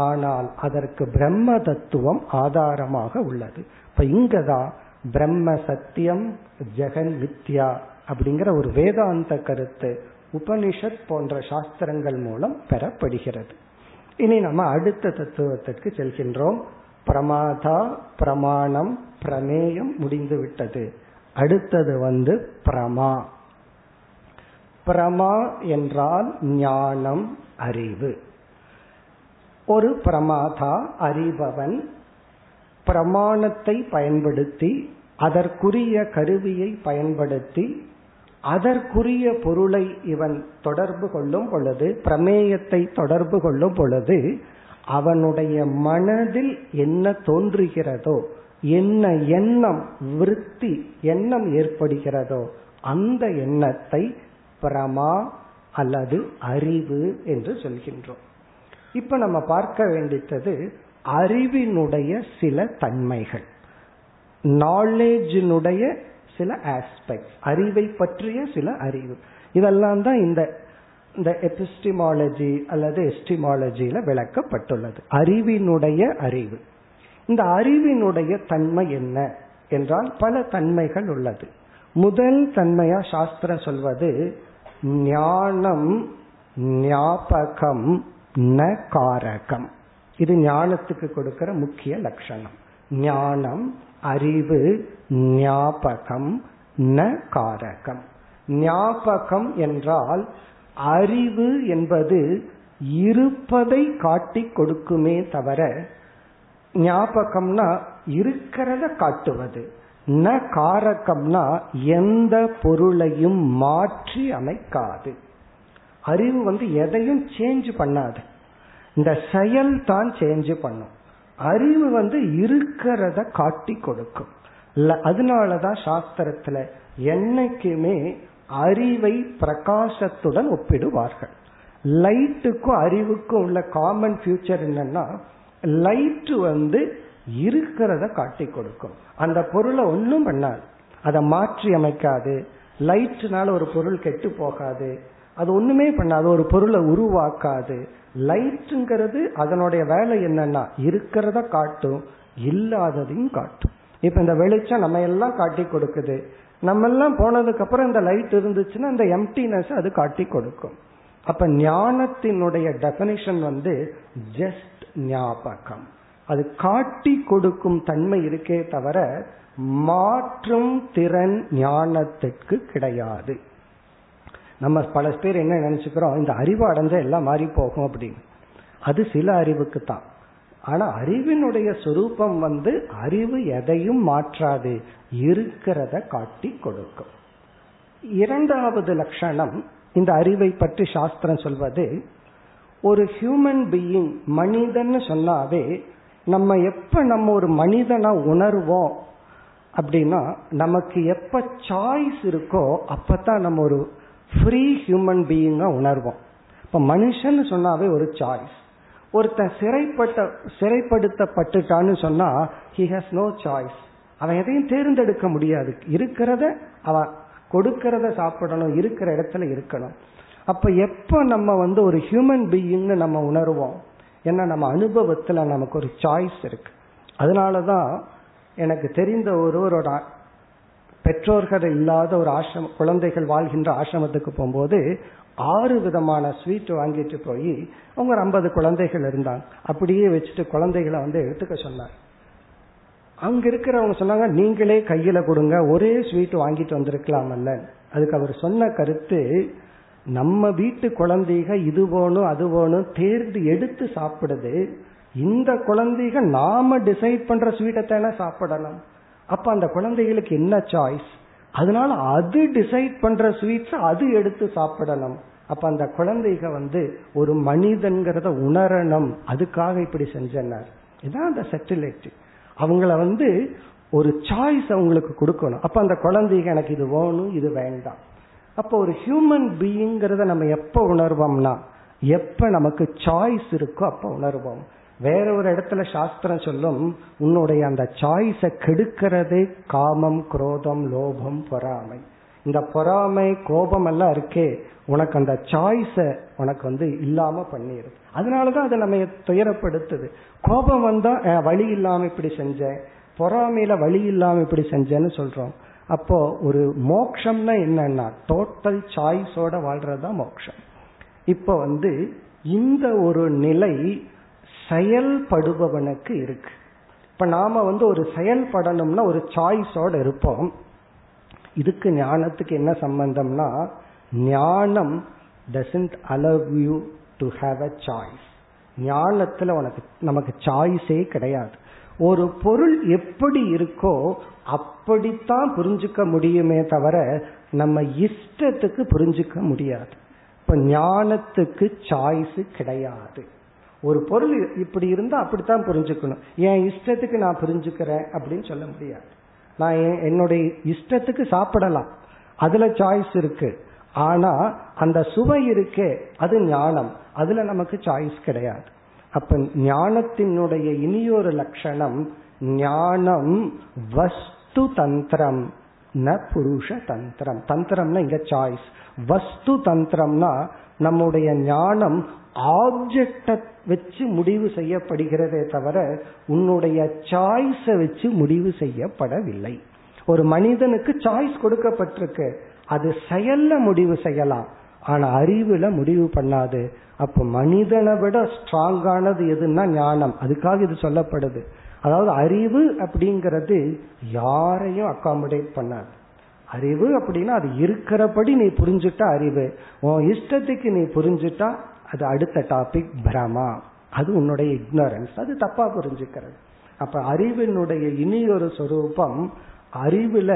ஆனால் அதற்கு பிரம்ம தத்துவம் ஆதாரமாக உள்ளது. இப்ப இங்கதான் பிரம்ம சத்தியம், ஜெகன் மித்யா அப்படிங்கிற ஒரு வேதாந்த கருத்து உபனிஷத் போன்ற சாஸ்திரங்கள் மூலம் பெறப்படுகிறது. இனி நம்ம அடுத்த தத்துவத்திற்கு செல்கின்றோம். பிரமாதா, பிரமாணம், பிரமேயம் முடிந்து விட்டது. அடுத்தது பிரமா. பிரமா என்றால் ஞானம், அறிவு. ஒரு பிரமாதா அறிபவன் பிரமாணத்தை பயன்படுத்தி, அதற்குரிய கருவியை பயன்படுத்தி, அதற்குரிய பொருளை இவன் தொடர்பு கொள்ளும் பொழுது, பிரமேயத்தை தொடர்பு கொள்ளும் பொழுது அவனுடைய மனதில் என்ன தோன்றுகிறதோ, என்ன எண்ணம் விருத்தி எண்ணம் ஏற்படுகிறதோ அந்த எண்ணத்தை பிரமா அல்லது அறிவு என்று சொல்கின்றோம். இப்ப நம்ம பார்க்க வேண்டித்தது அறிவினுடைய சில தன்மைகள், நாலேஜினுடைய சில ஆஸ்பெக்ட், அறிவை பற்றிய சில அறிவு. இதெல்லாம் தான் இந்த எபிஸ்டிமாலஜி அல்லது எஸ்டிமாலஜியில விளக்கப்பட்டுள்ளது. அறிவினுடைய அறிவு. இந்த அறிவினுடைய தன்மை என்ன என்றால் பல தன்மைகள் உள்ளது. முதல் தன்மையா சாஸ்திரம் சொல்வது ஞானம் ஞாபகம் ந காரகம். இது ஞானத்துக்கு கொடுக்கிற முக்கிய லட்சணம். ஞானம் அறிவு, ஞாபகம் ந காரகம். ஞாபகம் என்றால் அறிவு என்பது இருப்பதை காட்டி கொடுக்குமே தவிர, ஞாபகம்னா இருக்கிறத காட்டுவது, ந காரகம்னா எந்த பொருளையும் மாற்றி அமைக்காது. அறிவு எதையும் சேஞ்ச் பண்ணாது, இந்த செயல் தான் சேஞ்ச் பண்ணும். அறிவு இருக்கிறத காட்டி கொடுக்கும். அதனாலதான் சாஸ்திரத்துல என்னைக்குமே அறிவை பிரகாசத்துடன் ஒப்பிடுவார்கள். லைட்டுக்கும் அறிவுக்கும் உள்ள காமன் ஃபியூச்சர் என்னன்னா, லைட் இருக்கிறத காட்டி கொடுக்கும், அந்த பொருளை ஒன்றும் பண்ணாது, அதை மாற்றி அமைக்காது. லைட்னால ஒரு பொருள் கெட்டு போகாது. அது ஒண்ணுமே பண்ணாது, ஒரு பொருளை உருவாக்காது. லைட்டுங்கிறது அதனுடைய வேலை என்னன்னா இருக்கிறத காட்டும், இல்லாததையும் காட்டும். இப்ப இந்த வெளிச்சம் நம்ம எல்லாம் காட்டி கொடுக்குது, நம்ம எல்லாம் போனதுக்கு அப்புறம் இந்த லைட் இருந்துச்சுன்னா இந்த எம்டினஸ் அது காட்டி கொடுக்கும். அப்ப ஞானத்தினுடைய டெபினிஷன் வந்து ஜஸ்ட் ஞாபகம், அது காட்டி கொடுக்கும் தன்மை இருக்கே தவிர மாற்றும் திறன் ஞானத்திற்கு கிடையாது. நம்ம பல பேர் என்ன நினைச்சுக்கிறோம், இந்த அறிவு அடைஞ்ச எல்லாம் மாறி போகும் அப்படின்னு. அது சில அறிவுக்கு தான். ஆனா அறிவினுடைய சொரூபம் வந்து அறிவு எதையும் மாற்றாது, இருக்கிறத காட்டி கொடுக்கும். இரண்டாவது லட்சணம் இந்த அறிவை பற்றி சாஸ்திரம் சொல்வது, ஒரு ஹியூமன் பீயிங் மனிதன்னு சொன்னாவே நம்ம எப்ப நம்ம ஒரு மனிதனா உணர்வோம் அப்படின்னா, நமக்கு எப்ப சாய்ஸ் இருக்கோ அப்பதான் நம்ம ஒரு ஃப்ரீ ஹியூமன் பீயிங்கா உணர்வோம். இப்ப மனுஷன்னு சொன்னாவே ஒரு சாய்ஸ். ஒருத்தன் சிறைப்படுத்தப்பட்டுட்டான்னு சொன்னா he has no choice. அவன் எதையும் தேர்ந்தெடுக்க முடியாது, இருக்கிறத அவன் கொடுக்கறத சாப்பிடணும், இருக்கிற இடத்துல இருக்கணும். அப்ப எப்ப நம்ம வந்து ஒரு ஹியூமன் பீயிங்னு நம்ம உணர்வோம், ஏன்னா நம்ம அனுபவத்துல நமக்கு ஒரு சாய்ஸ் இருக்கு. அதனாலதான் எனக்கு தெரிந்த ஒருவரோட பெற்றோர்கள் இல்லாத ஒரு ஆசிரம குழந்தைகள் வாழ்கின்ற ஆசிரமத்துக்கு போகும்போது 6 விதமான ஸ்வீட் வாங்கிட்டு போய் அவங்க 50 குழந்தைகள் இருந்தாங்க, அப்படியே வச்சுட்டு குழந்தைகளை வந்து எடுத்துக்க சொன்னாங்க. அங்க இருக்கிறவங்க சொன்னாங்க, நீங்களே கையில கொடுங்க, ஒரே ஸ்வீட் வாங்கிட்டு வந்திருக்கலாமல்ல. அதுக்கு அவர் சொன்ன கருத்து, நம்ம வீட்டு குழந்தைக இது வேணும் அது வேணும் தேர்ந்து எடுத்து சாப்பிடுது, இந்த குழந்தைக நாம டிசைட் பண்ற ஸ்வீட்டை தானே சாப்பிடணும். அப்ப அந்த குழந்தைகளுக்கு என்ன சாய்ஸ், அதனால அது டிசைட் பண்ற ஸ்வீட்ஸ் அது எடுத்து சாப்பிடணும். அப்ப அந்த குழந்தைக வந்து ஒரு மனிதன்கிறத உணரணும், அதுக்காக இப்படி செஞ்சனர். இதான் அந்த செட்டிலைட். அவங்கள வந்து ஒரு சாய்ஸ் அவங்களுக்கு கொடுக்கணும். அப்ப அந்த குழந்தைக எனக்கு இது வேணும் இது வேண்டாம். அப்போ ஒரு ஹியூமன் பீயிங்கிறத நம்ம எப்ப உணர்வோம்னா எப்ப நமக்கு சாய்ஸ் இருக்கோ அப்ப உணர்வோம். வேற ஒரு இடத்துல சாஸ்திரம் சொல்லும், உன்னுடைய அந்த சாய்ஸை கெடுக்கிறதே காமம், குரோதம், லோபம், பொறாமை. இந்த பொறாமை கோபம் எல்லாம் இருக்கே, உனக்கு அந்த சாய்ஸை உனக்கு வந்து இல்லாம பண்ணிடுது. அதனாலதான் அதை நம்ம துயரப்படுத்துது. கோபம் வந்தா வழி இல்லாம இப்படி செஞ்சேன், பொறாமையில வழி இல்லாம இப்படி செஞ்சேன்னு சொல்றோம். அப்போ ஒரு மோக்ஷம்னா என்னன்னா டோட்டல் சாய்ஸோட வாழ்றதுதான் மோக்ஷம். இப்போ வந்து இந்த ஒரு நிலை செயல்படுபவனுக்கு இருக்கு. இப்ப நாம வந்து ஒரு செயல்படணும்னா ஒரு சாய்ஸோட இருப்போம். இதுக்கு ஞானத்துக்கு என்ன சம்பந்தம்னா, ஞானம் doesn't allow you to have a choice. ஞானத்துல நமக்கு சாய்ஸே கிடையாது. ஒரு பொருள் எப்படி இருக்கோ அப்படித்தான் புரிஞ்சுக்க முடியுமே தவிர நம்ம இஷ்டத்துக்கு புரிஞ்சுக்க முடியாது. இப்ப ஞானத்துக்கு சாய்ஸ் கிடையாது. ஒரு பொருள் இப்படி இருந்தா அப்படித்தான் புரிஞ்சுக்கணும், என் இஷ்டத்துக்கு நான் புரிஞ்சுக்கிறேன் அப்படின்னு சொல்ல முடியாது. நான் என்னுடைய இஷ்டத்துக்கு சாப்பிடலாம், அதுல சாய்ஸ் இருக்கு. ஆனா அந்த சுவை இருக்கே அது ஞானம், அதுல நமக்கு சாய்ஸ் கிடையாது. அப்ப ஞானத்தினுடைய இனியொரு லட்சணம், ஞானம் வஸ்து தந்திரம் ந புருஷ தந்திரம். தந்திரம்னா இங்க சாய்ஸ், வஸ்து தந்திரம்னா நம்முடைய ஞானம் ஆப்ஜெக்ட வச்சு முடிவு செய்யப்படுகிறதே தவிர உன்னுடைய சாய்ஸை வச்சு முடிவு செய்யப்படவில்லை. ஒரு மனிதனுக்கு சாய்ஸ் கொடுக்கப்பட்டிருக்கு, அது செயல்ல முடிவு செய்யலாம், ஆனா அறிவுல முடிவு பண்ணாது. அப்ப மனிதனை விட ஸ்ட்ராங்கானது எதுன்னா ஞானம். அதுக்காக இது சொல்லப்படுது. அதாவது அறிவு அப்படிங்கிறது யாரையும் அகாமடேட் பண்ணாது. அறிவு அப்படின்னா அது இருக்கிறபடி நீ புரிஞ்சுட்டா அறிவு, உன் இஷ்டத்துக்கு நீ புரிஞ்சுட்டா அது அடுத்த டாபிக் பிரமா, அது உன்னுடைய இக்னரன்ஸ், அது தப்பா புரிஞ்சுக்கிறது. அப்ப அறிவினுடைய இனியொரு சொரூபம், அறிவுல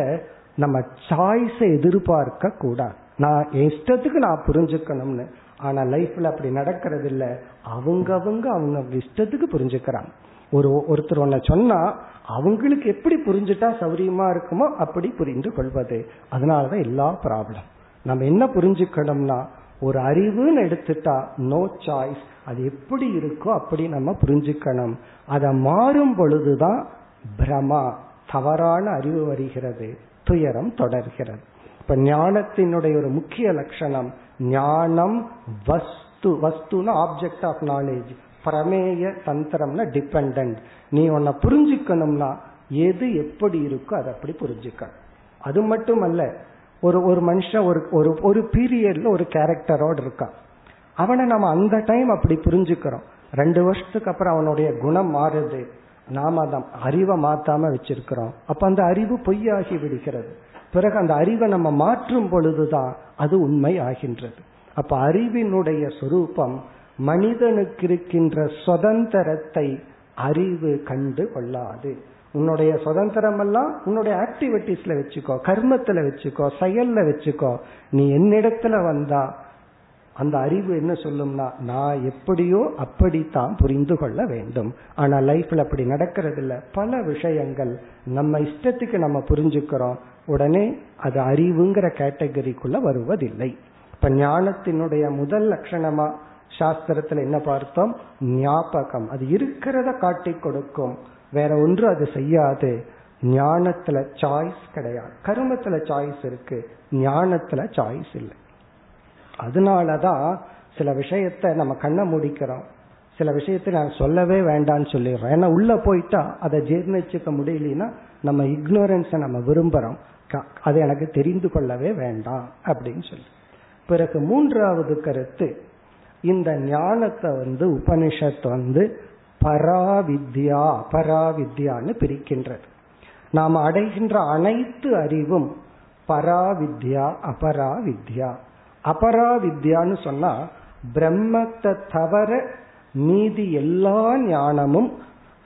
நம்ம சாய்ஸை எதிர்பார்க்க கூடாது. நான் இஷ்டத்துக்கு நான் புரிஞ்சுக்கணும்னு, ஆனா லைஃப்ல அப்படி நடக்கிறது இல்லை. அவங்கவங்க அவங்க இஷ்டத்துக்கு புரிஞ்சுக்கிறாங்க. ஒருத்தர் ஒன்ன சொன்னா அவங்களுக்கு எப்படி புரிஞ்சுட்டா சௌரியமா இருக்குமோ அப்படி புரிந்து கொள்வது. அதனாலதான் எல்லா ப்ராப்ளம். நம்ம என்ன புரிஞ்சுக்கணும்னா, ஒரு அறிவுன்னு எடுத்துட்டா நோ சாய்ஸ், அது எப்படி இருக்கோ அப்படி நம்ம புரிஞ்சுக்கணும். அதை மாறும் பொழுதுதான் பிரமா, தவறான அறிவு வருகிறது, துயரம் தொடர்கிறது. இப்ப ஞானத்தினுடைய ஒரு முக்கிய லட்சணம் ஞானம் வஸ்து, வஸ்துனா ஆப்ஜெக்ட் ஆஃப் நாலேஜ், பிரமேய தந்திரம்னா டிபெண்டன்ட். நீ உன்னை புரிஞ்சுக்கணும்னா எது எப்படி இருக்கோ அதை அப்படி புரிஞ்சுக்க. அது மட்டுமல்ல, ஒரு ஒரு மனுஷன் ஒரு ஒரு பீரியட்ல ஒரு கேரக்டரோடு இருக்கான், அவனை நம்ம அந்த டைம் அப்படி புரிஞ்சுக்கிறோம். 2 வருஷத்துக்கு அப்புறம் அவனுடைய குணம் மாறுது, நாம அந்த அறிவை மாத்தாம வச்சிருக்கிறோம். அப்ப அந்த அறிவு பொய்யாகி விடுகிறது. பிறகு அந்த அறிவை நம்ம மாற்றும் பொழுதுதான் அது உண்மை ஆகின்றது. அப்ப அறிவினுடைய சொரூபம் மனிதனுக்கு இருக்கின்ற சுதந்திரத்தை அறிவு கண்டு கொள்ளாது. உன்னுடைய சுதந்திரம் எல்லாம் உன்னுடைய ஆக்டிவிட்டிஸ்ல வச்சுக்கோ, கர்மத்துல வச்சுக்கோ, செயல்ல வச்சுக்கோ. நீ என்னிடத்துல வந்தா அந்த அறிவு என்ன சொல்லும்னா நான் எப்படியோ அப்படித்தான் புரிந்து கொள்ள வேண்டும். ஆனா லைஃப்ல அப்படி நடக்கிறது இல்ல. பல விஷயங்கள் நம்ம இஷ்டத்துக்கு நம்ம புரிஞ்சுக்கிறோம், உடனே அது அறிவுங்கிற கேட்டகரிக்குள்ள வருவதில்லை. இப்ப ஞானத்தினுடைய முதல் லட்சணமா சாஸ்திரத்துல என்ன பார்த்தோம்? ஞாபகம். அது இருக்கிறத காட்டி கொடுக்கும், வேற ஒன்று அது செய்யாது. ஞானத்துல சாய்ஸ் கிடையாது. கர்மத்துல சாய்ஸ் இருக்கு, ஞானத்துல சாய்ஸ் இல்லை. அதனாலதான் சில விஷயத்த நம்ம கண்ணை மூடிக்கிறோம், சில விஷயத்தை நான் சொல்லவே வேண்டான்னு சொல்லிடுறோம். ஏன்னா உள்ள போயிட்டா அதை ஜீர்ணிச்சுக்க முடியலன்னா நம்ம இக்னோரன்ஸை நம்ம விரும்புறோம், அதை எனக்கு தெரிந்து கொள்ளவே வேண்டாம் அப்படின்னு சொல்லி. பிறகு 3வது கருத்து, இந்த ஞானத்தை உபனிஷத்து பராவித்யா பராவித்யான்னு பிரிக்கின்றது. நாம் அடைகின்ற அனைத்து அறிவும் பராவித்யா அபராவித்யா. அபராவித்யான்னு சொன்னா பிரம்மத்தை தவிர மீதி எல்லா ஞானமும்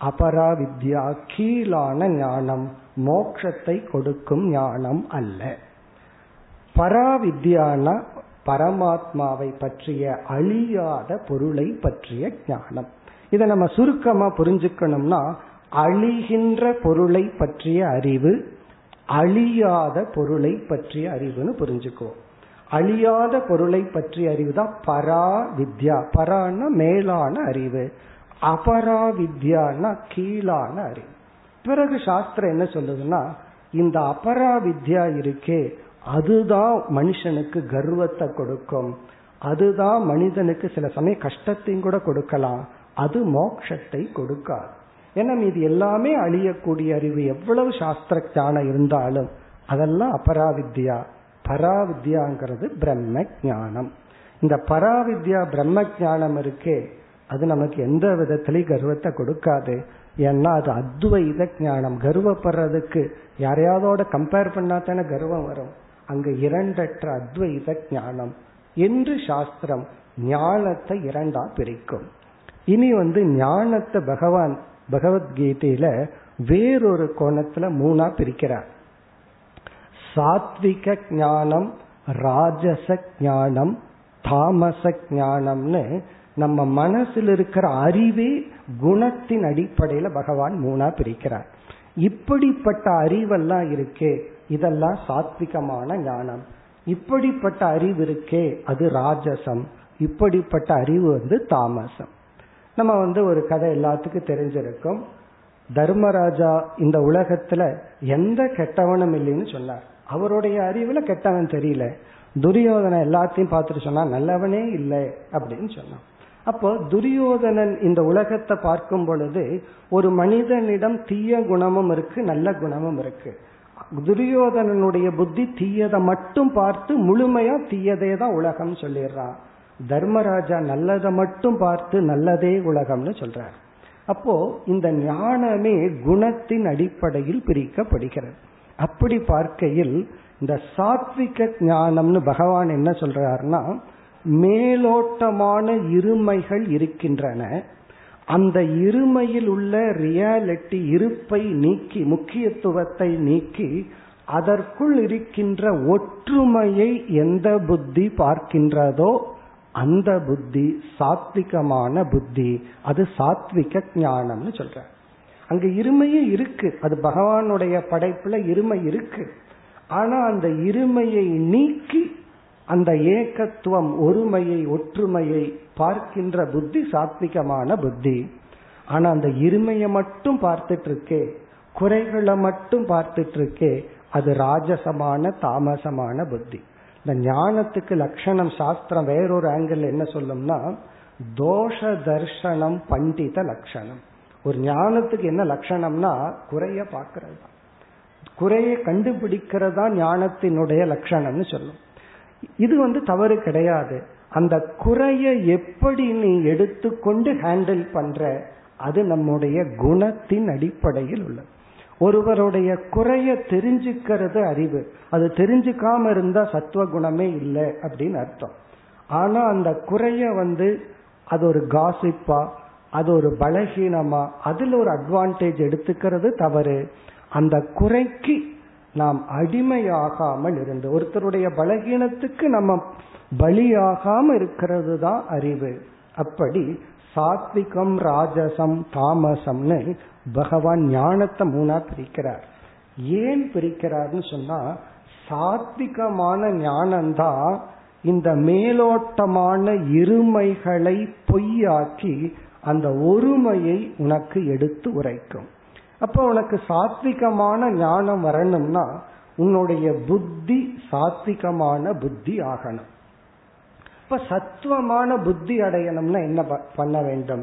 அபராவித்யா, கீழான ஞானம், மோட்சத்தை கொடுக்கும் ஞானம் அல்ல. பராவித்யானா பரமாத்மாவை பற்றிய அழியாத பொருளை பற்றிய ஞானம். இதை நம்ம சுருக்கமா புரிஞ்சுக்கணும்னா அழிகின்ற பொருளை பற்றிய அறிவு, அழியாத பொருளை பற்றிய அறிவுன்னு புரிஞ்சுக்குவோம். அழியாத பொருளை பற்றிய அறிவு தான் பராவித்யா. பரான்னா மேலான அறிவு, அபராவித்யான்னா கீழான அறிவு. பிறகு சாஸ்திரம் என்ன சொல்லுதுன்னா இந்த அபராவித்யா இருக்கே அதுதான் மனுஷனுக்கு கர்வத்தை கொடுக்கும், அதுதான் மனிதனுக்கு சில சமயம் கஷ்டத்தையும் கூட கொடுக்கலாம். அது மோட்சத்தை கொடுக்காது. ஏன்னா இது எல்லாமே அழியக்கூடிய அறிவு, எவ்வளவு சாஸ்திர ஞானம் இருந்தாலும் அதெல்லாம் அபராவித்யா. பராவித்யாங்கிறது பிரம்ம ஞானம். இந்த பராவித்யா பிரம்ம ஞானம் இருக்கே அது நமக்கு எந்த விதத்திலையும் கர்வத்தை கொடுக்காது. ஏன்னா அது அத்வைத ஞானம். கர்வப்படுறதுக்கு யாரையாவோட கம்பேர் பண்ணா தானே கர்வம் வரும். அங்கு இரண்டற்ற அத்வைத ஞானம் என்று சாஸ்திரம் ஞானத்தை 2ஆ பிரிக்கும். இனி ஞானத்தை பகவான் பகவத்கீதையில வேறொரு கோணத்துல 3ஆ பிரிக்கிறார். சாத்விக ஞானம், ராஜச ஞானம், தாமச ஞானம்னு நம்ம மனசில் இருக்கிற அறிவே குணத்தின் அடிப்படையில பகவான் 3ஆ பிரிக்கிறார். இப்படிப்பட்ட அறிவெல்லாம் இருக்கே இதெல்லாம் சாத்விகமான ஞானம், இப்படிப்பட்ட அறிவு இருக்கே அது ராஜசம், இப்படிப்பட்ட அறிவு தாமசம். நம்ம ஒரு கதை எல்லாத்துக்கும் தெரிஞ்சிருக்கும். தர்மராஜா இந்த உலகத்துல எந்த கெட்டவனும் இல்லைன்னு சொன்னார். அவருடைய அறிவுல கெட்டவன் தெரியல. துரியோதனன் எல்லாத்தையும் பார்த்துட்டு சொன்னா நல்லவனே இல்லை அப்படின்னு சொன்னான். அப்போ துரியோதனன் இந்த உலகத்தை பார்க்கும் பொழுது ஒரு மனிதனிடம் தீய குணமும் இருக்கு நல்ல குணமும் இருக்கு. துரியோதனனுடைய புத்தி தீயதை மட்டும் பார்த்து முழுமையா தீயதே தான் உலகம் சொல்லிடுறான். தர்மராஜா நல்லதை மட்டும் பார்த்து நல்லதே உலகம்னு சொல்றார். அப்போ இந்த ஞானமே குணத்தின் அடிப்படையில் பிரிக்கப்படுகிறது. அப்படி பார்க்கையில் இந்த சாத்விக ஞானம்னு பகவான் என்ன சொல்றாருன்னா மேலோட்டமான இருமைகள் இருக்கின்றன, அந்த இருமையில் உள்ள ரியாலிட்டி இருப்பை நீக்கி முக்கியத்துவத்தை நீக்கி அதற்குள் இருக்கின்ற ஒற்றுமையை எந்த புத்தி பார்க்கின்றதோ அந்த புத்தி சாத்விகமான புத்தி, அது சாத்விக ஞானம்னு சொல்ற. அங்க இருமையே இருக்கு, அது பகவானுடைய படைப்புல இருமை இருக்கு. ஆனா அந்த இருமையை நீக்கி அந்த ஏகத்துவம் ஒருமையை ஒற்றுமையை பார்க்கின்ற புத்தி சாத்விகமான புத்தி. ஆனா அந்த இருமையை மட்டும் பார்த்துட்டு இருக்கே, குறைகளை மட்டும் பார்த்துட்டு இருக்கே, அது ராஜசமான தாமசமான புத்தி. இந்த ஞானத்துக்கு லட்சணம் சாஸ்திரம் வேறொரு ஆங்கிள் என்ன சொல்லும்னா, தோஷ தர்ஷனம் பண்டித லட்சணம். ஒரு ஞானத்துக்கு என்ன லட்சணம்னா குறைய பார்க்கறது தான், குறைய கண்டுபிடிக்கிறதா ஞானத்தினுடைய லட்சணம்னு சொல்லும். இது தவறு கிடையாது. அந்த குறைய எப்படி நீ எடுத்துக்கொண்டு ஹேண்டில் பண்ற அது நம்முடைய குணத்தின் அடிப்படையில் உள்ளது. ஒருவருடைய குறைய தெரிஞ்சுக்கிறது அறிவு. அது தெரிஞ்சுக்காம இருந்தா சத்துவ குணமே இல்லை அப்படின்னு அர்த்தம். ஆனா அந்த குறைய அது ஒரு காசிப்பா, அது ஒரு பலகீனமா, அதுல ஒரு அட்வான்டேஜ் எடுத்துக்கிறது தவறு. அந்த குறைக்கு நாம் அடிமையாகாமல் இருந்து ஒருத்தருடைய பலகீனத்துக்கு நம்ம பலியாகாம இருக்கிறது தான் அறிவு. அப்படி சாத்விகம் ராஜசம் தாமசம்னு பகவான் ஞானத்தை மூணா பிரிக்கிறார். ஏன் பிரிக்கிறார்னு சொன்னா, சாத்விகமான ஞானம்தான் இந்த மேலோட்டமான இருமைகளை பொய்யாக்கி அந்த ஒருமையை உனக்கு எடுத்து உரைக்கும். அப்போ உனக்கு சாத்விகமான ஞானம் வரணும்னா உன்னுடைய புத்தி சாத்விகமான புத்தி ஆகணும். இப்ப சத்துவமான புத்தி அடையணும்னா என்ன பண்ண வேண்டும்?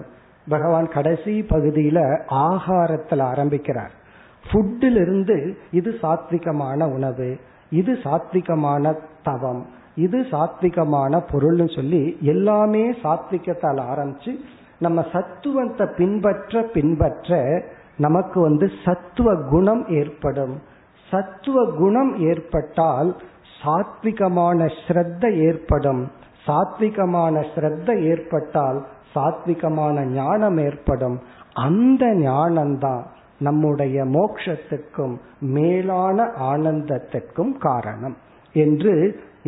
பகவான் கடைசி பகுதியில ஆகாரத்துல ஆரம்பிக்கிறார். ஃபுட்டில் இருந்து இது சாத்விகமான உணவு, இது சாத்விகமான தவம், இது சாத்விகமான பொருள்னு சொல்லி எல்லாமே சாத்விகத்தால் ஆரம்பிச்சு நம்ம சத்துவத்தை பின்பற்ற பின்பற்ற நமக்கு சத்துவ குணம் ஏற்படும். சத்துவ குணம் ஏற்பட்டால் சாத்விகமான ஸ்ரத்த ஏற்படும். சாத்விகமான ஸ்ரத்த ஏற்பட்டால் சாத்விகமான ஞானம் ஏற்படும். அந்த ஞானம்தான் நம்முடைய மோட்சத்துக்கும் மேலான ஆனந்தத்திற்கும் காரணம் என்று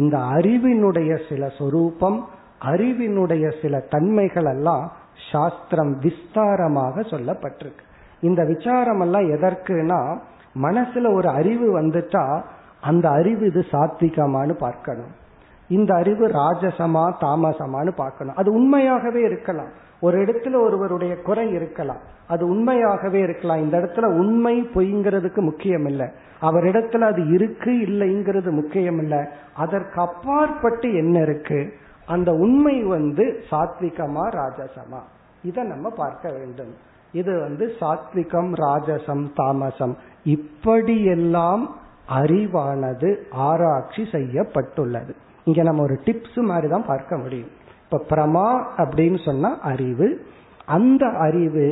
இந்த அறிவினுடைய சில சொரூபம், அறிவினுடைய சில தன்மைகள் எல்லாம் சாஸ்திரம் விஸ்தாரமாக சொல்லப்பட்டிருக்கு. இந்த விசாரம் எல்லாம் எதற்குனா, மனசுல ஒரு அறிவு வந்துட்டா அந்த அறிவு இது சாத்விகமானு பார்க்கணும், இந்த அறிவு ராஜசமா தாமசமானு பார்க்கணும். அது உண்மையாகவே இருக்கலாம். ஒரு இடத்துல ஒருவருடைய குறை இருக்கலாம், அது உண்மையாகவே இருக்கலாம். இந்த இடத்துல உண்மை பொய்ங்கிறதுக்கு முக்கியம் இல்லை, அவரிடத்துல அது இருக்கு இல்லைங்கிறது முக்கியம் இல்லை. அதற்கு அப்பாற்பட்டு என்ன இருக்கு, அந்த உண்மை சாத்விகமா ராஜசமா, இதை நம்ம பார்க்க வேண்டும். இது சாத்விகம் ராஜசம் தாமசம் இப்படியெல்லாம் அறிவானது ஆராய்ச்சி செய்யப்பட்டுள்ளது. இங்க நம்ம ஒரு டிப்ஸ் மாதிரி தான் பார்க்க முடியும். இப்ப பிரமா அப்படின்னு சொன்னா அறிவு. அந்த அறிவு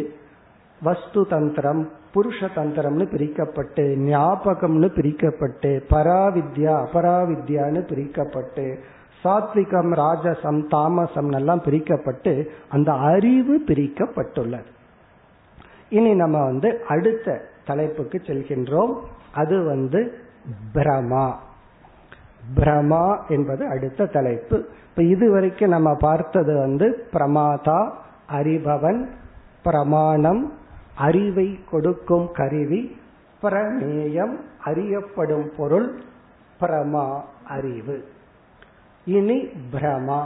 வஸ்து தந்திரம் புருஷ தந்திரம்னு பிரிக்கப்பட்டு, ஞாபகம்னு பிரிக்கப்பட்டு, பராவித்யா அபராவித்யான்னு பிரிக்கப்பட்டு, சாத்விகம் ராஜசம் தாமசம் எல்லாம் பிரிக்கப்பட்டு அந்த அறிவு பிரிக்கப்பட்டுள்ளது. இனி நம்ம அடுத்த தலைப்புக்கு செல்கின்றோம். அது பிரமா. பிரமா என்பது அடுத்த தலைப்பு. இப்ப இதுவரைக்கும் நம்ம பார்த்தது பிரமாதா அறிபவன், பிரமாணம் அறிவை கொடுக்கும் கருவி, பிரமேயம் அறியப்படும் பொருள், பிரமா அறிவு. இனி பிரமா.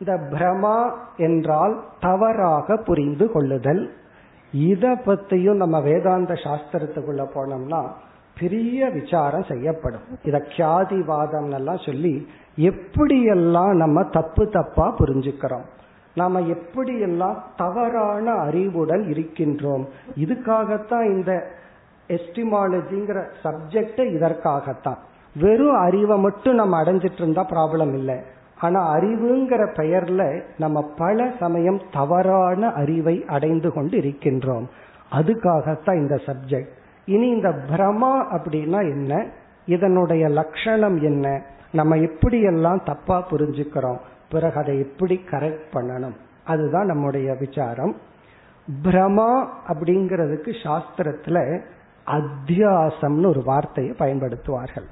இந்த பிரமா என்றால் தவறாக புரிந்து கொள்ளுதல். இத பத்தியும் நம்ம வேதாந்த சாஸ்திரத்துக்குள்ள போனோம்னா பெரிய விசாரம் செய்யப்படும். இத கியாதிவாதம் எல்லாம் சொல்லி எப்படியெல்லாம் நம்ம தப்பு தப்பா புரிஞ்சுக்கிறோம், நாம எப்படியெல்லாம் தவறான அறிவுடன் இருக்கின்றோம். இதுக்காகத்தான் இந்த எஸ்டிமாலஜிங்கிற சப்ஜெக்ட், இதற்காகத்தான். வெறும் அறிவை மட்டும் நம்ம அடைஞ்சிட்டு இருந்தா ப்ராப்ளம் இல்லை. ஆனா அறிவுங்கிற பெயர்ல நம்ம பல சமயம் தவறான அறிவை அடைந்து கொண்டு இருக்கின்றோம். அதுக்காகத்தான் இந்த சப்ஜெக்ட். இனி இந்த பிரமா அப்படின்னா என்ன, இதனுடைய லட்சணம் என்ன, நம்ம எப்படியெல்லாம் தப்பா புரிஞ்சுக்கிறோம், பிறகு அதை எப்படி கரெக்ட் பண்ணணும், அதுதான் நம்முடைய விசாரம். பிரமா அப்படிங்கிறதுக்கு சாஸ்திரத்துல அத்தியாசம்னு ஒரு வார்த்தையை பயன்படுத்துவார்கள்.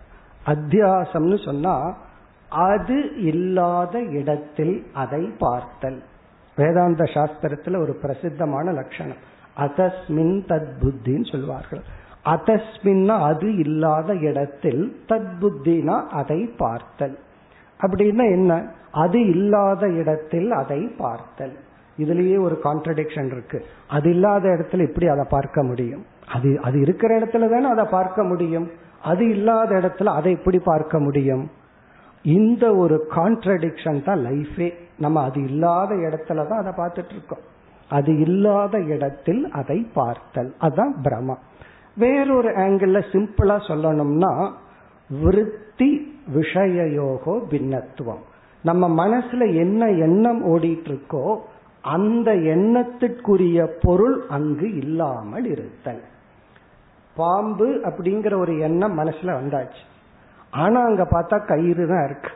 அத்தியாசம்னு சொன்னா அது இல்லாத இடத்தில் அதை பார்த்தல். வேதாந்த சாஸ்திரத்துல ஒரு பிரசித்தமான லட்சணம் அதஸ்மின் தத் புத்தின்னு சொல்வார்கள். அதஸ்மின்னா அது இல்லாத இடத்தில், தத் புத்தினா அதை பார்த்தல். அப்படின்னா என்ன, அது இல்லாத இடத்தில் அதை பார்த்தல். இதுலயே ஒரு கான்ட்ரடிக்ஷன் இருக்கு. அது இல்லாத இடத்துல எப்படி அதை பார்க்க முடியும்? அது அது இருக்கிற இடத்துல தானே அதை பார்க்க முடியும். அது இல்லாத இடத்துல அதை எப்படி பார்க்க முடியும்? இந்த ஒரு கான்ட்ரடிக்ஷன் தான் லைஃபே. நம்ம அது இல்லாத இடத்துல தான் அதை பார்த்துட்டு இருக்கோம். அது இல்லாத இடத்தில் அதை பார்த்தல், அதுதான் பிரமா. வேறொரு ஆங்கிள் சிம்பிளா சொல்லணும்னா, விருத்தி விஷயோகோ பின்னத்துவம். நம்ம மனசுல என்ன எண்ணம் ஓடிட்டு இருக்கோ அந்த எண்ணத்திற்குரிய பொருள் அங்கு இல்லாமல் இருத்தல். பாம்பு அப்படிங்கிற ஒரு எண்ணம் மனசுல வந்தாச்சு, ஆனா அங்க பார்த்தா கயிறு தான் இருக்கு.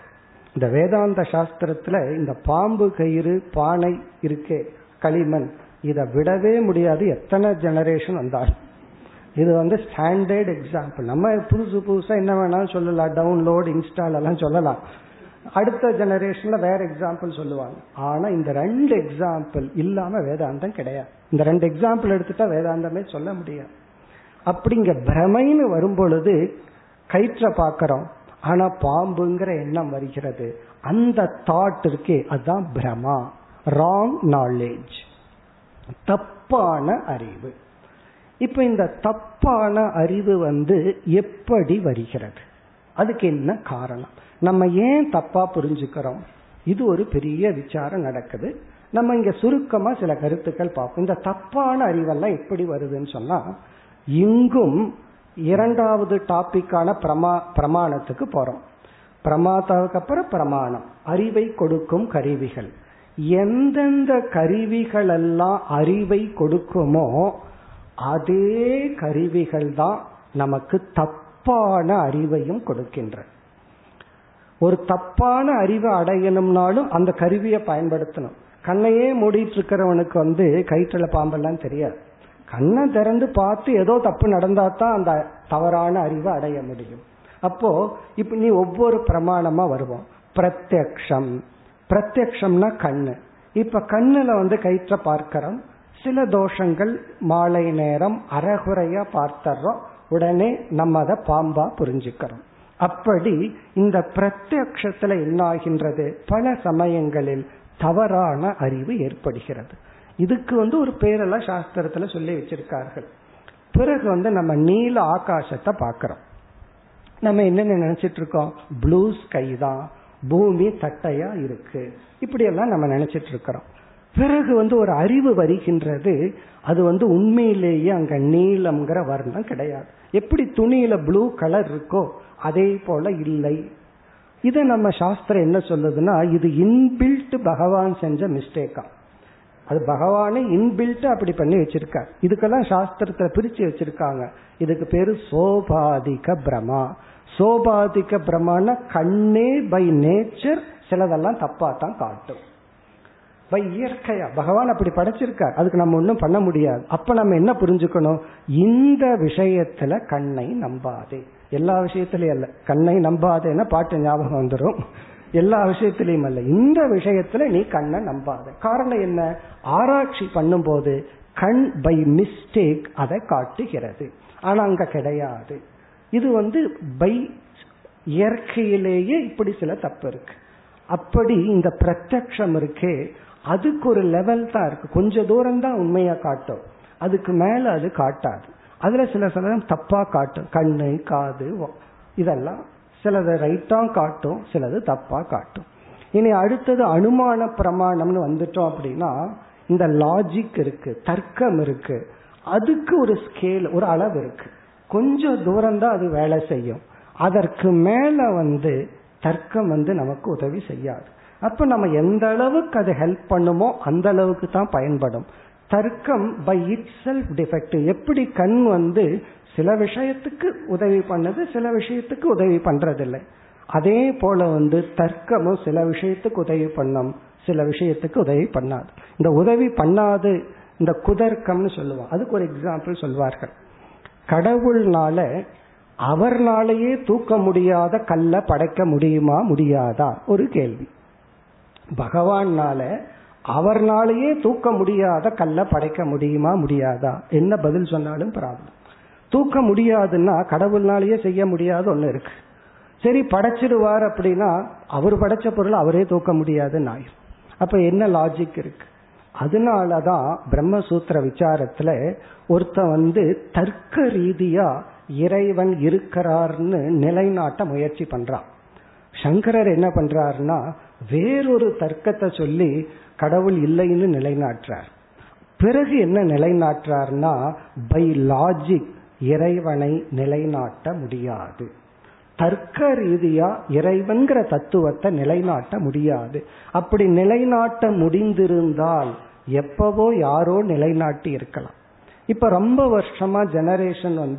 இந்த வேதாந்த சாஸ்திரத்துல இந்த பாம்பு கயிறு பானை இருக்கே, களிமண், இதை விடவே முடியாது. எத்தனை ஜெனரேஷன் வந்தாலும் இது ஸ்டாண்டர்ட் எக்ஸாம்பிள். நம்ம புதுசு புதுசா என்ன வேணாலும் சொல்லலாம், டவுன்லோட் இன்ஸ்டால் எல்லாம் சொல்லலாம். அடுத்த ஜெனரேஷன்ல வேற எக்ஸாம்பிள் சொல்லுவாங்க. ஆனா இந்த ரெண்டு எக்ஸாம்பிள் இல்லாம வேதாந்தம் கிடையாது. இந்த ரெண்டு எக்ஸாம்பிள் எடுத்துட்டா வேதாந்தமே சொல்ல முடியாது. அப்படிங்க பிரமைன்னு வரும்பொழுது கயிற்ற பாக்கிறோம், ஆனா பாம்புங்கிற எண்ணம் வருகிறது. அந்த தாட் இருக்கே அதுதான் பிரமா. ராங் நாலேஜ், தப்பான அறிவு. இப்ப இந்த தப்பான அறிவு எப்படி வருகிறது, அதுக்கு என்ன காரணம், நம்ம ஏன் தப்பா புரிஞ்சுக்கிறோம், இது ஒரு பெரிய விசாரம் நடக்குது. நம்ம இங்க சுருக்கமா சில கருத்துக்கள் பார்ப்போம். இந்த தப்பான அறிவெல்லாம் எப்படி வருதுன்னு சொன்னா, இங்கும் இரண்டாவது டாபிக்கான பிரமாணத்துக்கு போறோம். பிரமாதாவுக்கு அப்புறம் பிரமாணம், அறிவை கொடுக்கும் கருவிகள். எந்தெந்த கருவிகள் எல்லாம் அறிவை கொடுக்குமோ அதே கருவிகள் தான் நமக்கு தப்பான அறிவையும் கொடுக்கின்ற. ஒரு தப்பான அறிவை அடையணும்னாலும் அந்த கருவியை பயன்படுத்தணும். கண்ணையே மூடிட்டு இருக்கிறவனுக்கு கயிற்றுல பாம்பெல்லாம் தெரியாது. கண்ணை திறந்து பார்த்து ஏதோ தப்பு நடந்தா தான் அந்த தவறான அறிவை அடைய முடியும். அப்போ இப்ப நீ ஒவ்வொரு பிரமாணமா வருவோம். பிரத்யக்ஷம், பிரத்யக்ஷம்னா கண்ணு. இப்ப கண்ணுல கயிற்ற பார்க்கிறோம், சில தோஷங்கள் மாலை நேரம் அறகுறையா பார்த்தர்றோம், உடனே நம்ம அதை பாம்பா புரிஞ்சுக்கிறோம். அப்படி இந்த பிரத்யக்ஷத்துல என்ன ஆகின்றது, பல சமயங்களில் தவறான அறிவு ஏற்படுகிறது. இதுக்கு ஒரு பேரெல்லாம் சாஸ்திரத்துல சொல்லி வச்சிருக்கார்கள். பிறகு நம்ம நீல ஆகாசத்தை பார்க்கிறோம். நம்ம என்னென்ன நினைச்சிட்டு இருக்கோம், ப்ளூ ஸ்கை தான், பூமி தட்டையா இருக்கு, இப்படி எல்லாம் நம்ம நினைச்சிட்டு இருக்கிறோம். பிறகு ஒரு அறிவு வருகின்றது, அது உண்மையிலேயே அங்க நீலம்ங்கிற வர்ணம் கிடையாது. எப்படி துணியில ப்ளூ கலர் இருக்கோ அதே போல இல்லை. இதை நம்ம சாஸ்திரம் என்ன சொல்லுதுன்னா, இது இன்பில்ட் பகவான் செஞ்ச மிஸ்டேக்கா, அது பகவானே இன்பில்ட் அப்படி பண்ணி வச்சிருக்காரு. இதுக்கெல்லாம் சாஸ்திரத்தை பிரிச்சு வச்சிருக்காங்க. இதுக்கு பேரு சோபாதிக பிரமா. சோபாதிக பிரமான்னா கண்ணே பை நேச்சர் சிலதெல்லாம் தப்பா தான் காட்டும். பை இயற்கையா பகவான் அப்படி படைச்சிருக்கார், அதுக்கு நம்ம ஒன்றும் பண்ண முடியாது. அப்ப நம்ம என்ன புரிஞ்சுக்கணும், இந்த விஷயத்துல கண்ணை நம்பாதே. எல்லா விஷயத்திலயும் அல்ல, கண்ணை நம்பாதேன்னா பாட்டு ஞாபகம் வந்துடும். எல்லா விஷயத்திலையும் அல்ல, இந்த விஷயத்துல நீ கண்ணை நம்பாத. காரணம் என்ன, ஆராய்ச்சி பண்ணும் போது கண் பை மிஸ்டேக் அதை காட்டுகிறது, ஆனா அங்க கிடையாது. இது பை இயற்கையிலேயே இப்படி சில தப்பு இருக்கு. அப்படி இந்த பிரத்யக்ஷம் இருக்கே அதுக்கு ஒரு லெவல் தான் இருக்கு, கொஞ்ச தூரம் தான் உண்மையா காட்டும், அதுக்கு மேல அது காட்டாது. அதுல சில சமயம் தப்பா காட்டும், கண்ணு காது இதெல்லாம் சிலது ரைட்டா காட்டும், சிலது தப்பா காட்டும். இனி அடுத்தது அனுமான பிரமாணம்னு வந்துட்டோம். அப்படின்னா இந்த லாஜிக் இருக்கு, தர்க்கம் இருக்கு, அதுக்கு ஒரு ஸ்கேல் ஒரு அளவு இருக்கு, கொஞ்சம் தூரம் தான் அது வேலை செய்யும். அதற்கு மேல தர்க்கம் நமக்கு உதவி செய்யாது. அப்ப நம்ம எந்த அளவுக்கு அது ஹெல்ப் பண்ணுமோ அந்த அளவுக்கு தான் பயன்படும். தர்க்கம் பை இட் செல்ஃப் டிஃபெக்டிவ். எப்படி கண் சில விஷயத்துக்கு உதவி பண்ணது, சில விஷயத்துக்கு உதவி பண்றதில்லை, அதே போல தர்க்கமும் சில விஷயத்துக்கு உதவி பண்ணும், சில விஷயத்துக்கு உதவி பண்ணாது. இந்த உதவி பண்ணாது இந்த குதர்க்கம்னு சொல்லுவோம். அதுக்கு ஒரு எக்ஸாம்பிள் சொல்வார்கள். கடவுள்னால அவர்னாலேயே தூக்க முடியாத கல்லை படைக்க முடியுமா முடியாதா, ஒரு கேள்வி. பகவான்னால அவர்னாலேயே தூக்க முடியாத கல்லை படைக்க முடியுமா முடியாதா, என்ன பதில் சொன்னாலும் ப்ராப்ளம். தூக்க முடியாதுன்னா கடவுள்னாலேயே செய்ய முடியாத ஒண்ணு இருக்கு. சரி படைச்சிடுவார் அப்படின்னா அவர் படைச்ச பொருள் அவரே தூக்க முடியாதுன்னு ஆயிரும். அப்ப என்ன லாஜிக் இருக்கு? அதனாலதான் பிரம்மசூத்திர விசாரத்துல ஒருத்தன் தர்க்க ரீதியா இறைவன் இருக்கிறார்னு நிலைநாட்ட முயற்சி பண்றான். சங்கரர் என்ன பண்றாருன்னா வேறொரு தர்க்கத்தை சொல்லி கடவுள் இல்லைன்னு நிலைநாட்டுறார். பிறகு என்ன நிலைநாட்டுறார்னா பை லாஜிக் இறைவனை நிலைநாட்ட முடியாது, தர்க்க ரீதியா இறைவன்கிற தத்துவத்தை நிலைநாட்ட முடியாது. அப்படி நிலைநாட்ட முடிந்திருந்தால் எப்பவோ யாரோ நிலைநாட்டி இருக்கலாம். இப்ப ரொம்ப வருஷமா ஜெனரேஷன்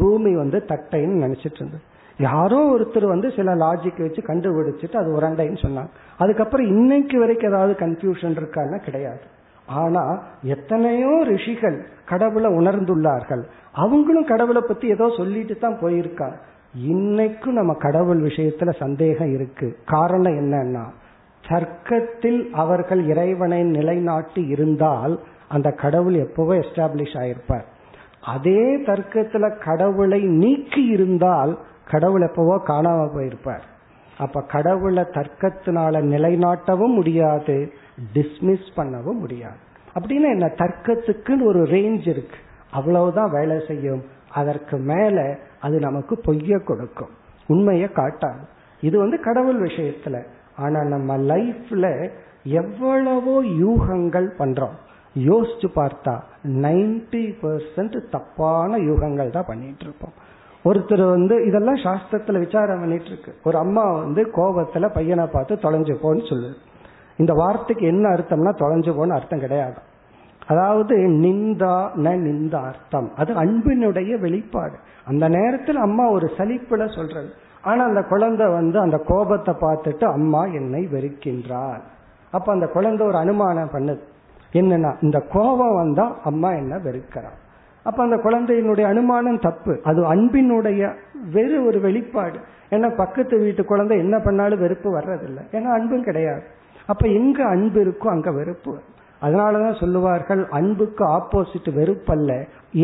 பூமி தட்டைன்னு நினைச்சிட்டு இருந்தது. யாரோ ஒருத்தர் சில லாஜிக் வச்சு கண்டுபிடிச்சிட்டு அது உரண்டைன்னு சொன்னாங்க. அதுக்கப்புறம் இன்னைக்கு வரைக்கும் ஏதாவது கன்ஃபியூஷன் இருக்கான்னா கிடையாது. ஆனா எத்தனையோ ரிஷிகள் கடவுளை உணர்ந்துள்ளார்கள், அவங்களும் கடவுளை பத்தி ஏதோ சொல்லிட்டு தான் போயிருக்காங்க. இன்னைக்கும் நம்ம கடவுள் விஷயத்துல சந்தேகம் இருக்கு. காரணம் என்னன்னா தர்க்கத்தில் அவர்கள் இறைவனை நிலைநாட்டி இருந்தால் அந்த கடவுள் எப்பவோ எஸ்டாப்ளிஷ் ஆயிருப்பார். அதே தர்க்கத்துல கடவுளை நீக்கி இருந்தால் கடவுள் எப்பவோ காணாம போயிருப்பார். அப்ப கடவுளை தர்க்கத்தினால நிலைநாட்டவும் முடியாது, டிஸ்மிஸ் பண்ணவும் முடியாது. அப்படின்னா என்ன, தர்க்கத்துக்குன்னு ஒரு ரேஞ்ச் இருக்கு, அவ்வளவுதான் வேலை செய்யும். அதற்கு மேல அது நமக்கு பொய்ய கொடுக்கும், உண்மையை காட்டாது. இது கடவுள் விஷயத்துல. ஆனா நம்ம லைஃப்ல எவ்வளவோ யூகங்கள் பண்றோம். யோசிச்சு பார்த்தா 90% தப்பான யூகங்கள் தான் பண்ணிட்டு இருப்போம். ஒருத்தர் இதெல்லாம் சாஸ்திரத்துல விசாரம் பண்ணிட்டு இருக்கு. ஒரு அம்மா கோபத்துல பையனை பார்த்து தொலைஞ்சு போன்னு சொல்லுது. இந்த வார்த்தைக்கு என்ன அர்த்தம்னா தொலைஞ்சு போன்னு அர்த்தம் கிடையாது. அதாவது நிந்தா நிந்தா அர்த்தம், அது அன்பினுடைய வெளிப்பாடு. அந்த நேரத்தில் அம்மா ஒரு சலிப்புல சொல்றது. ஆனா அந்த குழந்தை அந்த கோபத்தை பார்த்துட்டு அம்மா என்னை வெறுக்கின்றார். அப்ப அந்த குழந்தை ஒரு அனுமானம் பண்ணுது, என்னன்னா இந்த கோபம் வந்தா அம்மா என்ன வெறுக்கிறார். அப்ப அந்த குழந்தையினுடைய அனுமானம் தப்பு, அது அன்பினுடைய வேறு ஒரு வெளிப்பாடு. ஏன்னா பக்கத்து வீட்டு குழந்தை என்ன பண்ணாலும் வெறுப்பு வர்றதில்லை, ஏன்னா அன்பும் கிடையாது. அப்ப எங்க அன்பு இருக்கோ அங்க வெறுப்பு. அதனாலதான் சொல்லுவார்கள் அன்புக்கு ஆப்போசிட் வெறுப்பல்ல,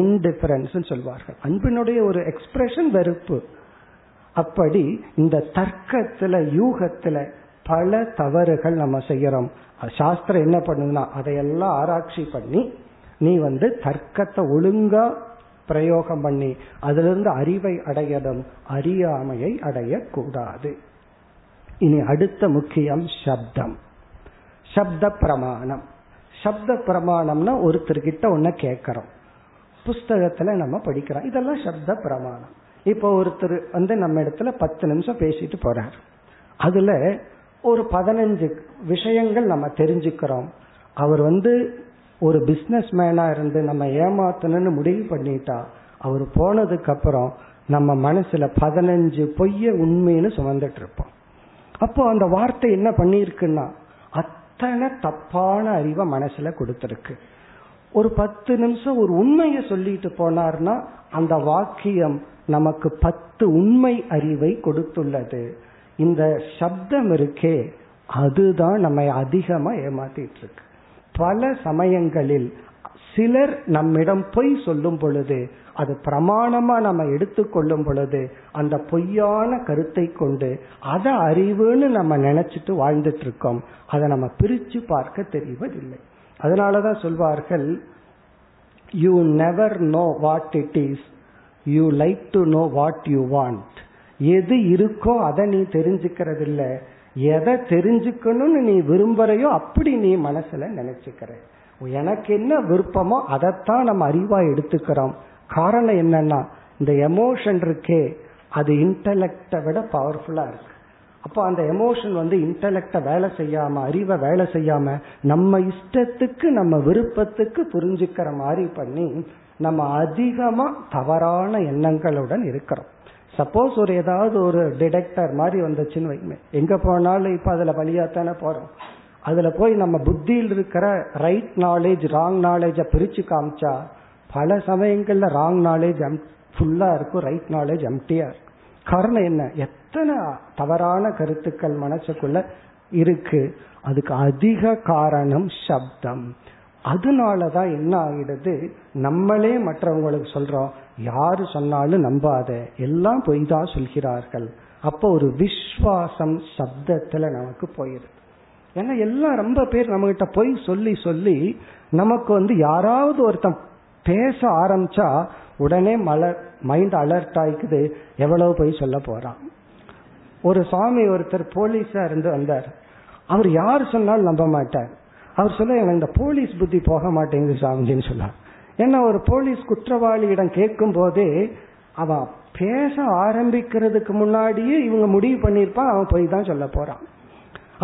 இன்டிஃபரன்ஸ் சொல்வார்கள். அன்பினுடைய ஒரு எக்ஸ்பிரஷன் வெறுப்பு. அப்படி இந்த தர்க்கத்துல யூகத்துல பல தவறுகள் நம்ம செய்யறோம். சாஸ்திரம் என்ன பண்ணுதுன்னா அதையெல்லாம் ஆராய்ச்சி பண்ணி நீ தர்க்கத்தை ஒழுங்கா பிரயோகம் பண்ணி அதுல இருந்து அறிவை அடையதும் அறியாமையை அடையக்கூடாது. இனி அடுத்த முக்கியம் சப்தம், சப்த பிரமாணம். சப்த பிரமாணம்னா ஒருத்தர்கிட்ட ஒன்ன கேட்கறோம், புஸ்தகத்துல நம்ம படிக்கிறோம், இதெல்லாம் சப்த பிரமாணம். இப்போ ஒருத்தர் நம்ம இடத்துல 10 நிமிஷம் பேசிட்டு போறார், அதுல ஒரு 15 விஷயங்கள் நம்ம தெரிஞ்சுக்கிறோம். அவர் ஒரு பிசினஸ் மேனா இருந்து நம்ம ஏமாத்தணும்னு முடிவு பண்ணிட்டா அவர் போனதுக்கு அப்புறம் நம்ம மனசுல 15 பொய்ய உண்மைன்னு சுமந்துட்டு இருப்போம். அப்போ அந்த வார்த்தை என்ன பண்ணிருக்குன்னா அத்தனை தப்பான அறிவை மனசுல கொடுத்திருக்கு. ஒரு 10 நிமிஷம் ஒரு உண்மையை சொல்லிட்டு போனார்னா அந்த வாக்கியம் நமக்கு 10 உண்மை அறிவை கொடுத்துள்ளது. இந்த சப்தம் இருக்கே அதுதான் நம்ம அதிகமா ஏமாத்திட்டு இருக்கு. பல சமயங்களில் சிலர் நம்மிடம் பொய் சொல்லும் பொழுது அது பிரமாணமா நம்ம எடுத்துக்கொள்ளும் பொழுது அந்த பொய்யான கருத்தை கொண்டு அதை அறிவுன்னு நம்ம நினைச்சிட்டு வாழ்ந்துட்டு இருக்கோம். அதை நம்ம பிரிச்சு பார்க்க தெரிவதில்லை. அதனாலதான் சொல்வார்கள் you never know what it is, you like to know what you want. எது இருக்கோ அதை நீ தெரிஞ்சுக்கிறது இல்லை, எதை தெரிஞ்சுக்கணும்னு நீ விரும்புறையோ அப்படி நீ மனசுல நினைச்சுக்கிற. எனக்கு என்ன விருப்பமோ அதைத்தான் நம்ம அறிவா எடுத்துக்கிறோம். காரணம் என்னன்னா இந்த எமோஷன் இருக்கே அது இன்டலெக்டை விட பவர்ஃபுல்லா இருக்கு. அப்போ அந்த எமோஷன் இன்டலெக்டை வேலை செய்யாம அறிவை வேலை செய்யாம நம்ம இஷ்டத்துக்கு நம்ம விருப்பத்துக்கு புரிஞ்சுக்கிற மாதிரி பண்ணி நம்ம அதிகமா தவறான எண்ணங்களுடன் இருக்கிறோம். சப்போஸ் ஒரு ஏதாவது ஒரு டிடெக்டர் மாதிரி வந்துச்சுன்னு வைங்க, எங்க போனாலும் இப்ப அதுல வழியாத்தானே போறோம். அதுல போய் நம்ம புத்தியில் இருக்கிற ரைட் நாலேஜ் ராங் நாலேஜை பிரிச்சு காமிச்சா பல சமயங்கள்ல ராங் நாலேஜ் ஃபுல்லா இருக்கும், ரைட் நாலேஜ் எம்டியா இருக்கும். காரணம் என்ன, எத்தனை தவறான கருத்துக்கள் மனசுக்குள்ள இருக்கு, அதுக்கு அதிக காரணம் சப்தம். அதனாலதான் என்ன ஆகிடுது, நம்மளே மற்றவங்களுக்கு சொல்றோம் யாரு சொன்னாலும் நம்பாத, எல்லாம் பொய் தான் சொல்கிறார்கள். அப்போ ஒரு விஸ்வாசம் சப்தத்துல நமக்கு போயிருது. ஏன்னா எல்லாம் ரொம்ப பேர் நம்ம கிட்ட போய் சொல்லி சொல்லி நமக்கு யாராவது ஒருத்தன் பேச ஆரம்பிச்சா உடனே மைண்ட் அலர்ட் ஆயிக்குது, எவ்வளவு போய் சொல்ல போறான். ஒரு சாமி ஒருத்தர் போலீஸா இருந்து வந்தார். அவர் யார் சொன்னாலும் நம்ப மாட்டார். அவர் சொல்ல எனக்கு இந்த போலீஸ் புத்தி போக மாட்டேங்குது சாமிஜின்னு சொன்னார். ஏன்னா ஒரு போலீஸ் குற்றவாளியிடம் கேட்கும் போதே அவன் பேச ஆரம்பிக்கிறதுக்கு முன்னாடியே இவங்க முடிவு பண்ணியிருப்பான் அவன் போய் தான் சொல்ல போறான்.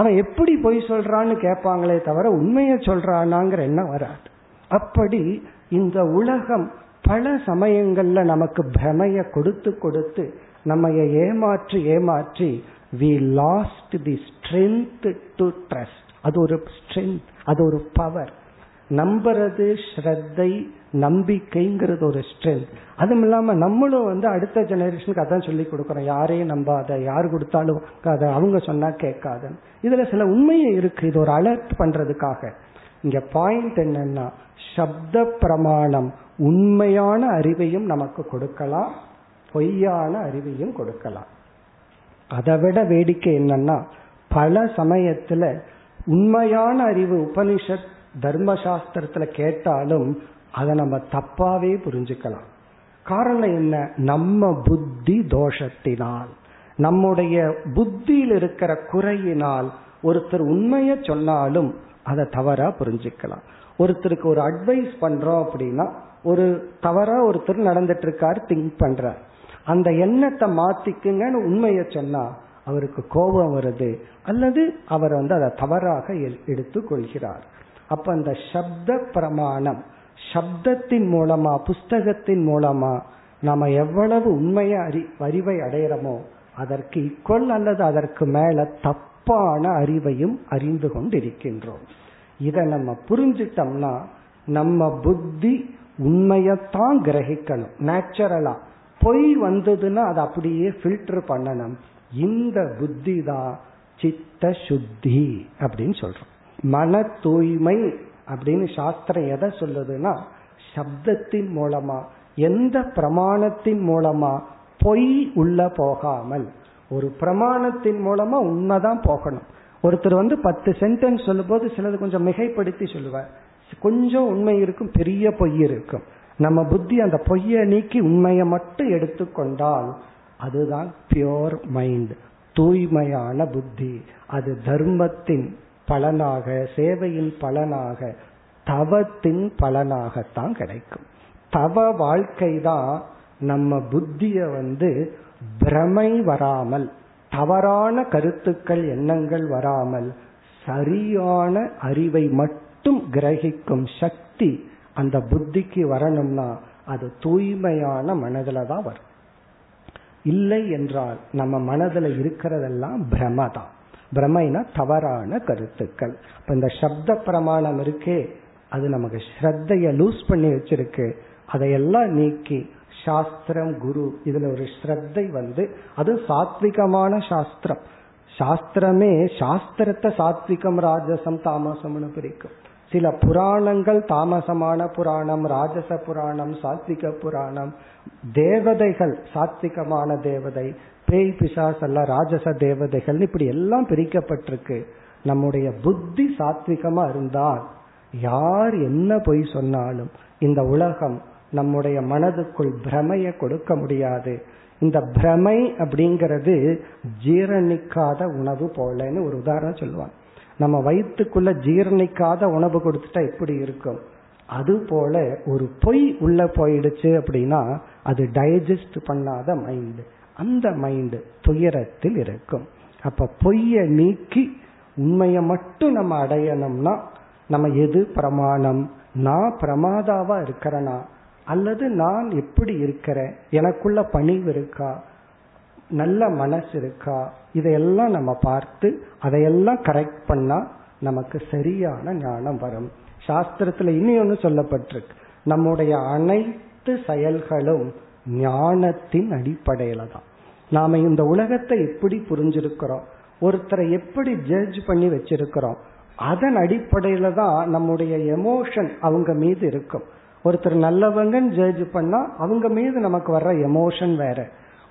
அவன் எப்படி போய் சொல்றான்னு கேட்பாங்களே தவிர உண்மையை சொல்றானாங்கிற எண்ணம் வராது. அப்படி இந்த உலகம் பல சமயங்கள்ல நமக்கு பிரமைய கொடுத்து கொடுத்து நம்ம ஏமாற்றி ஏமாற்றி we lost the strength to trust. அது ஒரு strength, அது ஒரு power. நம்புறது ஸ்ரத்தை நம்பிக்கைங்கிறது ஒரு ஸ்ட்ரென்த். அதுவும் இல்லாம நம்மளும் அடுத்த ஜெனரேஷனுக்கு அதான் சொல்லி கொடுக்கறோம், யாரையும் நம்பாத, யாரு கொடுத்தாலும் அவங்க சொன்னா கேட்காத. இதுல சில உண்மையே இருக்கு. இது ஒரு அலர்ட் பண்றதுக்காக. இங்க பாயிண்ட் என்னன்னா, சப்த பிரமாணம் உண்மையான அறிவையும் நமக்கு கொடுக்கலாம், பொய்யான அறிவையும் கொடுக்கலாம். அதை விட வேடிக்கை என்னன்னா, பல சமயத்துல உண்மையான அறிவு உபனிஷத் தர்மசாஸ்திரத்துல கேட்டாலும் அதை நம்ம தப்பாவே புரிஞ்சுக்கலாம். காரணம் என்ன? நம்ம புத்தி தோஷத்தினால், நம்முடைய புத்தியில் இருக்கிற குறையினால் ஒருத்தர் உண்மையை சொன்னாலும் அதை தவறா புரிஞ்சுக்கலாம். ஒருத்தருக்கு ஒரு அட்வைஸ் பண்றோம் அப்படின்னா, ஒரு தவறா ஒருத்தர் நடந்துட்டு இருக்காரு, திங்க் பண்றார், அந்த எண்ணத்தை மாத்திக்குங்கன்னு உண்மையை சொன்னா அவருக்கு கோபம் வருது, அல்லது அவர் அதை தவறாக எடுத்து கொள்கிறார். அப்ப அந்த சப்த பிரமாணம், சப்தத்தின் மூலமா, புஸ்தகத்தின் மூலமா நாம எவ்வளவு உண்மையை அறிவை அடையிறோமோ அதற்கு ஈக்குவல் அல்லது அதற்கு மேல தப்பான அறிவையும் அறிந்து கொண்டிருக்கின்றோம். இதை நம்ம புரிஞ்சிட்டோம்னா நம்ம புத்தி உண்மையத்தான் கிரகிக்கணும். நேச்சுரலா பொய் வந்ததுன்னா அதை அப்படியே ஃபில்டர் பண்ணணும். இந்த புத்தி தான் சித்த சுத்தி அப்படின்னு சொல்றோம். மன தூய்மை அப்படின்னு சாஸ்திரம் எதை சொல்லுதுன்னா, சப்தத்தின் மூலமா, எந்த பிரமாணத்தின் மூலமா பொய் உள்ள போகாமல். ஒரு பிரமாணத்தின் மூலமா உண்மைதான் போகணும். ஒருத்தர் 10 சென்டென்ஸ் சொல்லும் போது சிலது கொஞ்சம் மிகைப்படுத்தி சொல்லுவார், கொஞ்சம் உண்மை இருக்கும், பெரிய பொய் இருக்கும். நம்ம புத்தி அந்த பொய்யை நீக்கி உண்மையை மட்டும் எடுத்துக்கொண்டால் அதுதான் பியோர் மைண்ட், தூய்மையான புத்தி. அது தர்மத்தின் பலனாக, சேவையின் பலனாக, தவத்தின் பலனாகத்தான் கிடைக்கும். தவ வாழ்க்கை தான் நம்ம புத்திய பிரமை வராமல், தவறான கருத்துக்கள் எண்ணங்கள் வராமல், சரியான அறிவை மட்டும் கிரகிக்கும் சக்தி அந்த புத்திக்கு வரணும்னா அது தூய்மையான மனதில தான் வரும். இல்லை என்றால் நம்ம மனதில் இருக்கிறதெல்லாம் பிரம தான். பிரமைனா தவறான கருத்துக்கள். இப்ப இந்த சப்த பிரமாணம் இருக்கே, அது நமக்கு ஸ்ரத்தைய லூஸ் பண்ணி வச்சிருக்கு. அதையெல்லாம் நீக்கி சாஸ்திரம், குரு, இதுல ஒரு ஸ்ரத்தை அது சாத்விகமான சாஸ்திரம். சாஸ்திரமே சாஸ்திரத்தை சாத்விகம் ராஜசம் தாமசம்னு பிரிக்கும். சில புராணங்கள் தாமசமான புராணம், ராஜச புராணம், சாத்விக புராணம். தேவதைகள் சாத்விகமான தேவதை, பேய் பிசாஸ் எல்லாம் ராஜச தேவதைகள், இப்படி எல்லாம் பிரிக்கப்பட்டிருக்கு. நம்முடைய புத்தி சாத்விகமா இருந்தால் யார் என்ன பொய் சொன்னாலும் இந்த உலகம் நம்முடைய மனதுக்குள் பிரமைய கொடுக்க முடியாது. இந்த பிரமை அப்படிங்கிறது ஜீரணிக்காத உணவு போலன்னு ஒரு உதாரணம் சொல்லுவாங்க. நம்ம வயிற்றுக்குள்ள ஜீரணிக்காத உணவு கொடுத்துட்டா எப்படி இருக்கும், அது போல ஒரு பொய் உள்ள போயிடுச்சு அப்படின்னா அது டைஜஸ்ட் பண்ணாத மைண்டு, அந்த மைண்டு துயரத்தில் இருக்கும். அப்ப பொய்ய நீக்கி உண்மையை மட்டும் நம்ம அடையணும்னா, நம்ம எது பிரமாணம், நான் பிரமாதாவா இருக்கிறனா, அல்லது நான் எப்படி இருக்கிறேன், எனக்குள்ள பணிவு இருக்கா, நல்ல மனசு இருக்கா, இதையெல்லாம் நம்ம பார்த்து அதையெல்லாம் கரெக்ட் பண்ணா நமக்கு சரியான ஞானம் வரும். சாஸ்திரத்துல இனி ஒன்னு சொல்லப்பட்டிருக்கு, நம்முடைய அனைத்து செயல்களும் ஞானத்தின் அடிப்படையில தான். நாம இந்த உலகத்தை எப்படி புரிஞ்சிருக்கிறோம், ஒருத்தரை எப்படி ஜட்ஜ் பண்ணி வச்சிருக்கிறோம், அதன் அடிப்படையில தான் நம்முடைய எமோஷன் அவங்க மீது இருக்கும். ஒருத்தர் நல்லவங்கன்னு ஜட்ஜ் பண்ணா அவங்க மீது நமக்கு வர்ற எமோஷன் வேற.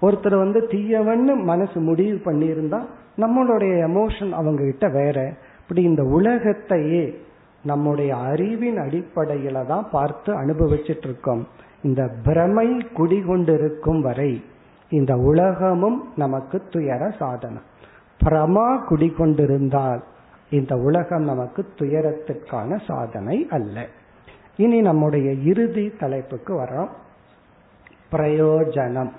ஒருத்தர் தீயவன்னு மனசு முடிவு பண்ணியிருந்தா நம்மளுடைய எமோஷன் அவங்க கிட்ட வேற. அப்படி இந்த உலகத்தையே நம்முடைய அறிவின் அடிப்படையில தான் பார்த்து அனுபவிச்சுட்டு இருக்கோம். இந்த பிரமை குடிகொண்டிருக்கும் வரை இந்த உலகமும் நமக்கு துயர சாதனம். பிரமா குடிகொண்டிருந்தால் இந்த உலகம் நமக்கு துயரத்திற்கான சாதனை அல்ல. இனி நம்முடைய இறுதி தலைப்புக்கு வரோம், பிரயோஜனம்.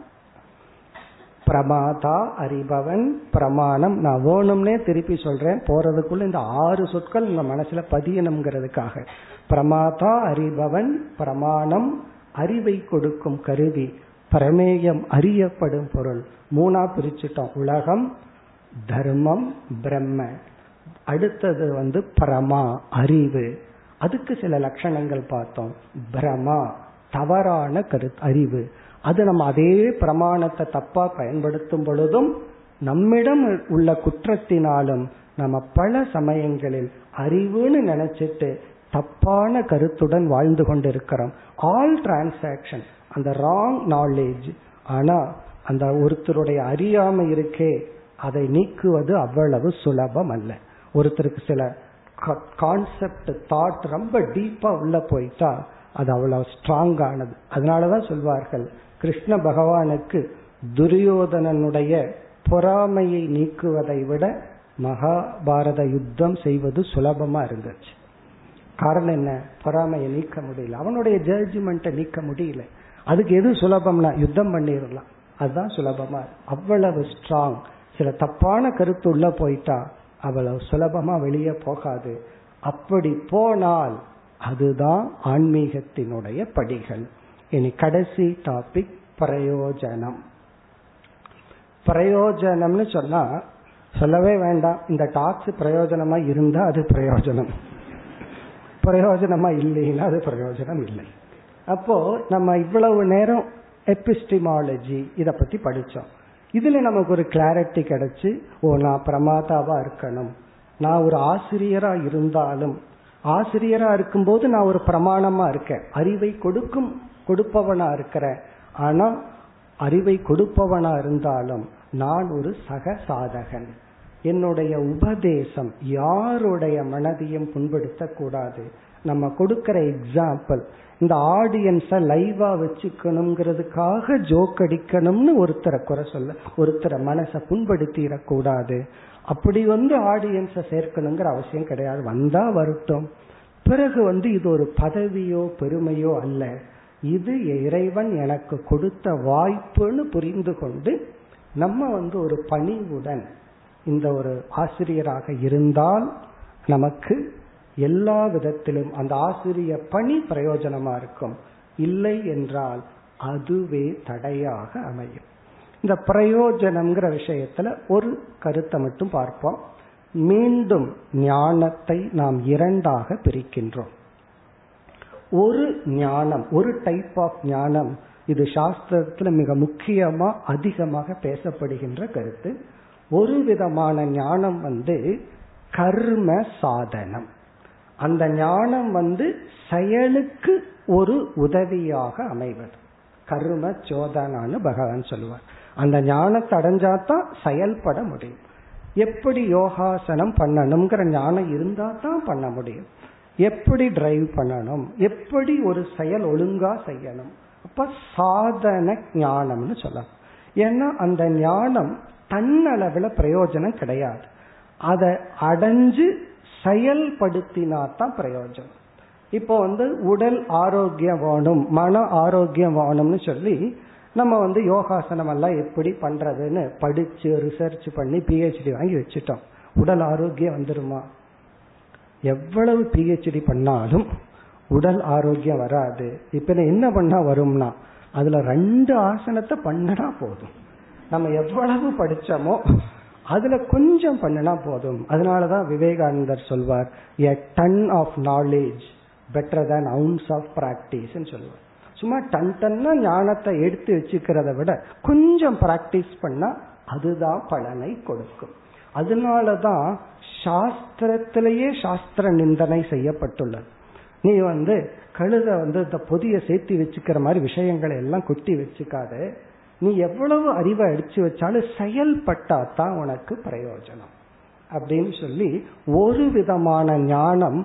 பிரமாதா அறிபவன், பிரமாணம். நான் வேணும்னே திருப்பி சொல்றேன், போறதுக்குள்ள இந்த 6 சொற்கள் உங்க மனசுல பதியணுங்கிறதுக்காக. பிரமாதா அறிபவன், பிரமாணம் அறிவை கொடுக்கும் கருவி, பிரமேயம் அறியப்படும் பொருள். 3ஆ பிரிச்சுட்டோம், உலகம், தர்மம், பிரம்ம. அடுத்தது பிரமா அறிவு, அதுக்கு சில லட்சணங்கள் பார்த்தோம். பிரமா தவறான கருத்து அறிவு, அது நம்ம அதே பிரமாணத்தை தப்பா பயன்படுத்தும் பொழுதும் நம்மிடம் உள்ள குற்றத்தினாலும் நம்ம பல சமயங்களில் அறிவுன்னு நினைச்சிட்டு தப்பான கருத்துடன் வாழ்ந்து கொண்டிருக்கிறோம். ஆல் டிரான்சாக்சன் அந்த ராங் நாலேஜ். ஆனா அந்த ஒருத்தருடைய அறியாமை இருக்கே, அதை நீக்குவது அவ்வளவு சுலபம் அல்ல. ஒருத்தருக்கு சில கான்செப்ட், தாட் ரொம்ப டீப்பா உள்ள போயிட்டா அது அவ்வளவு ஸ்ட்ராங் ஆனது. அதனாலதான் சொல்வார்கள், கிருஷ்ண பகவானுக்கு துரியோதனனுடைய பொறாமையை நீக்குவதை விட மகாபாரத யுத்தம் செய்வது சுலபமா இருந்துச்சு. காரணம் என்ன? பொறாமையை நீக்க முடியல, அவனுடைய ஜட்ஜ்மெண்ட்டை நீக்க முடியல. அதுக்கு எது சுலபம்னா யுத்தம் பண்ணிடலாம், அதுதான் சுலபமா. அவ்வளவு ஸ்ட்ராங். சில தப்பான கருத்து உள்ள போயிட்டா அவ்வளவு சுலபமா வெளியே போகாது. அப்படி போனால் அதுதான் ஆன்மீகத்தினுடைய படிகள். இனி கடைசி டாபிக், பிரயோஜனம். பிரயோஜனம்னு சொன்னா சொல்லவே வேண்டாம். இந்த டாக்ஸ் பிரயோஜனமா இருந்தா அது பிரயோஜனம், பிரயோஜனமா இல்லைன்னா அது பிரயோஜனம் இல்லை. அப்போ நம்ம இவ்வளவு நேரம் எபிஸ்டிமாலஜி இதை பத்தி படிச்சோம். இதுல நமக்கு ஒரு கிளாரிட்டி கிடைச்சு, ஓ நான் பிரமாதாவா இருக்கணும், நான் ஒரு ஆசிரியரா இருந்தாலும் ஆசிரியரா இருக்கும்போது நான் ஒரு பிரமாணமா இருக்கேன், அறிவை கொடுப்பவனா இருக்கிறேன். ஆனா அறிவை கொடுப்பவனா இருந்தாலும் நான் ஒரு சக சாதகன். என்னுடைய உபதேசம் யாருடைய மனதையும் புண்படுத்த கூடாது. நம்ம கொடுக்கிற எக்ஸாம்பிள், இந்த ஆடியன்ஸை லைவா வச்சுக்கணுங்கிறதுக்காக ஜோக் அடிக்கணும்னு ஒருத்தரை குறை சொல்ல, ஒருத்தரை மனசை புண்படுத்திடக்கூடாது. அப்படி ஆடியன்ஸை சேர்க்கணுங்கிற அவசியம் கிடையாது, வந்தா வரட்டும். பிறகு இது ஒரு பதவியோ பெருமையோ அல்ல, இது இறைவன் எனக்கு கொடுத்த வாய்ப்புன்னு புரிந்து கொண்டு நம்ம ஒரு பணிவுடன் இந்த ஒரு ஆசிரியராக இருந்தால் நமக்கு எல்லா விதத்திலும் அந்த ஆசிரிய பணி பிரயோஜனமா இருக்கும். இல்லை என்றால் அதுவே தடையாக அமையும். இந்த பிரயோஜனம்ங்கிற விஷயத்துல ஒரு கருத்தை மட்டும் பார்ப்போம். மீண்டும் ஞானத்தை நாம் 2ஆக பிரிக்கின்றோம். ஒரு ஞானம், ஒரு டைப் ஆஃப் ஞானம், இது சாஸ்திரத்துல மிக முக்கியமா அதிகமாக பேசப்படுகின்ற கருத்து. ஒரு விதமான ஞானம் கர்ம சாதனம். அந்த ஞானம் செயலுக்கு ஒரு உதவியாக அமைவது. கர்ம சோதனான்னு பகவான் சொல்லுவார். அந்த ஞானத்தை அடைஞ்சாதான் செயல்பட முடியும். எப்படி யோகாசனம் பண்ணணும்ங்கிற ஞானம் இருந்தா தான் பண்ண முடியும். எப்படி டிரைவ் பண்ணணும், எப்படி ஒரு செயல் ஒழுங்கா செய்யணும், அப்ப சாதன ஞானம்னு சொல்லலாம். ஏன்னா அந்த ஞானம் தன்னளவுல பிரயோஜனம் கிடையாது, அதை அடைஞ்சு செயல்படுத்தினாதான் பிரயோஜனம். இப்போ உடல் ஆரோக்கியம் வேணும், மன ஆரோக்கியம் வேணும்னு சொல்லி நம்ம யோகாசனம் எல்லாம் எப்படி பண்றதுன்னு படிச்சு ரிசர்ச் பண்ணி PhD வாங்கி வச்சுட்டோம். உடல் ஆரோக்கியம் வந்துருமா? எவ்வளவு PhD பண்ணாலும் உடல் ஆரோக்கியம் வராது. இப்ப என்ன பண்ணா வரும்னா அதுல 2 ஆசனத்தை பண்ணனா போதும். நம்ம எவ்வளவு படிச்சோமோ அதுல கொஞ்சம் பண்ணனா போதும். அதனாலதான் விவேகானந்தர் சொல்வார், a ton of knowledge better than ounce of practice ன்னு சொல்லுவார். சும்மா டன்னா ஞானத்தை எடுத்து வச்சுக்கிறத விட கொஞ்சம் பிராக்டிஸ் பண்ணா அதுதான் பலனை கொடுக்கும். அதனாலதான் சாஸ்திரத்திலேயே சாஸ்திர நிந்தனை செய்யப்பட்டுள்ளது. நீ கழுத இந்த பொதிய சேர்த்து வச்சுக்கிற மாதிரி விஷயங்களை எல்லாம் கொட்டி வச்சுக்காத. நீ எவ்வளவு அறிவை அடிச்சு வச்சாலும் செயல்பட்டாதான் உனக்கு பிரயோஜனம். அப்படின்னு சொல்லி ஒரு விதமான ஞானம்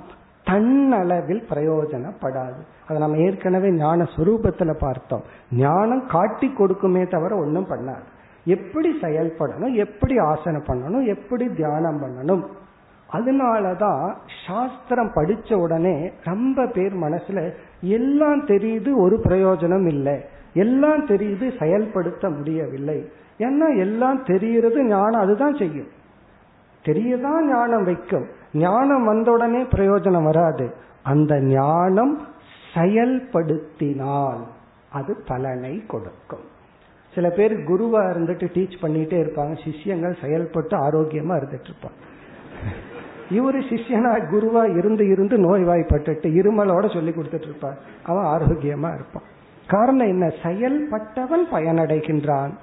தன்னளவில் பிரயோஜனப்படாது. அதை நம்ம ஏற்கனவே ஞான சுரூபத்துல பார்த்தோம். ஞானம் காட்டி கொடுக்குமே தவிர ஒன்றும் பண்ணாது. எப்படி செயல்படணும், எப்படி ஆசனம் பண்ணணும், எப்படி தியானம் பண்ணணும். அதனாலதான் சாஸ்திரம் படிச்ச உடனே ரொம்ப பேர் மனசுல எல்லாம் தெரியுது, ஒரு பிரயோஜனம் இல்லை, எல்லாம் தெரியுது, செயல்படுத்த முடியவில்லை. ஏன்னா எல்லாம் தெரிகிறது ஞானம் அதுதான் செய்யும், தெரியதான் ஞானம் வைக்கும். ஞானம் வந்த உடனே பிரயோஜனம் வராது. அந்த ஞானம் செயல்படுத்தினால் அது பலனை கொடுக்கும். சில பேர் குருவா இருந்துட்டு டீச் பண்ணிட்டே இருப்பாங்க, சிஷ்யங்கள் செயல்பட்டு ஆரோக்கியமா இருந்துட்டு இருப்பாங்க. இவரு சிஷ்யனா குருவா இருந்து இருந்து நோய்வாய்ப்பட்டு இருமலோட சொல்லி கொடுத்துட்டு இருப்பார், அவன் ஆரோக்கியமா இருப்பான். காரணம் என்ன? செயல்பட்டவன் பயனடைகின்றான்.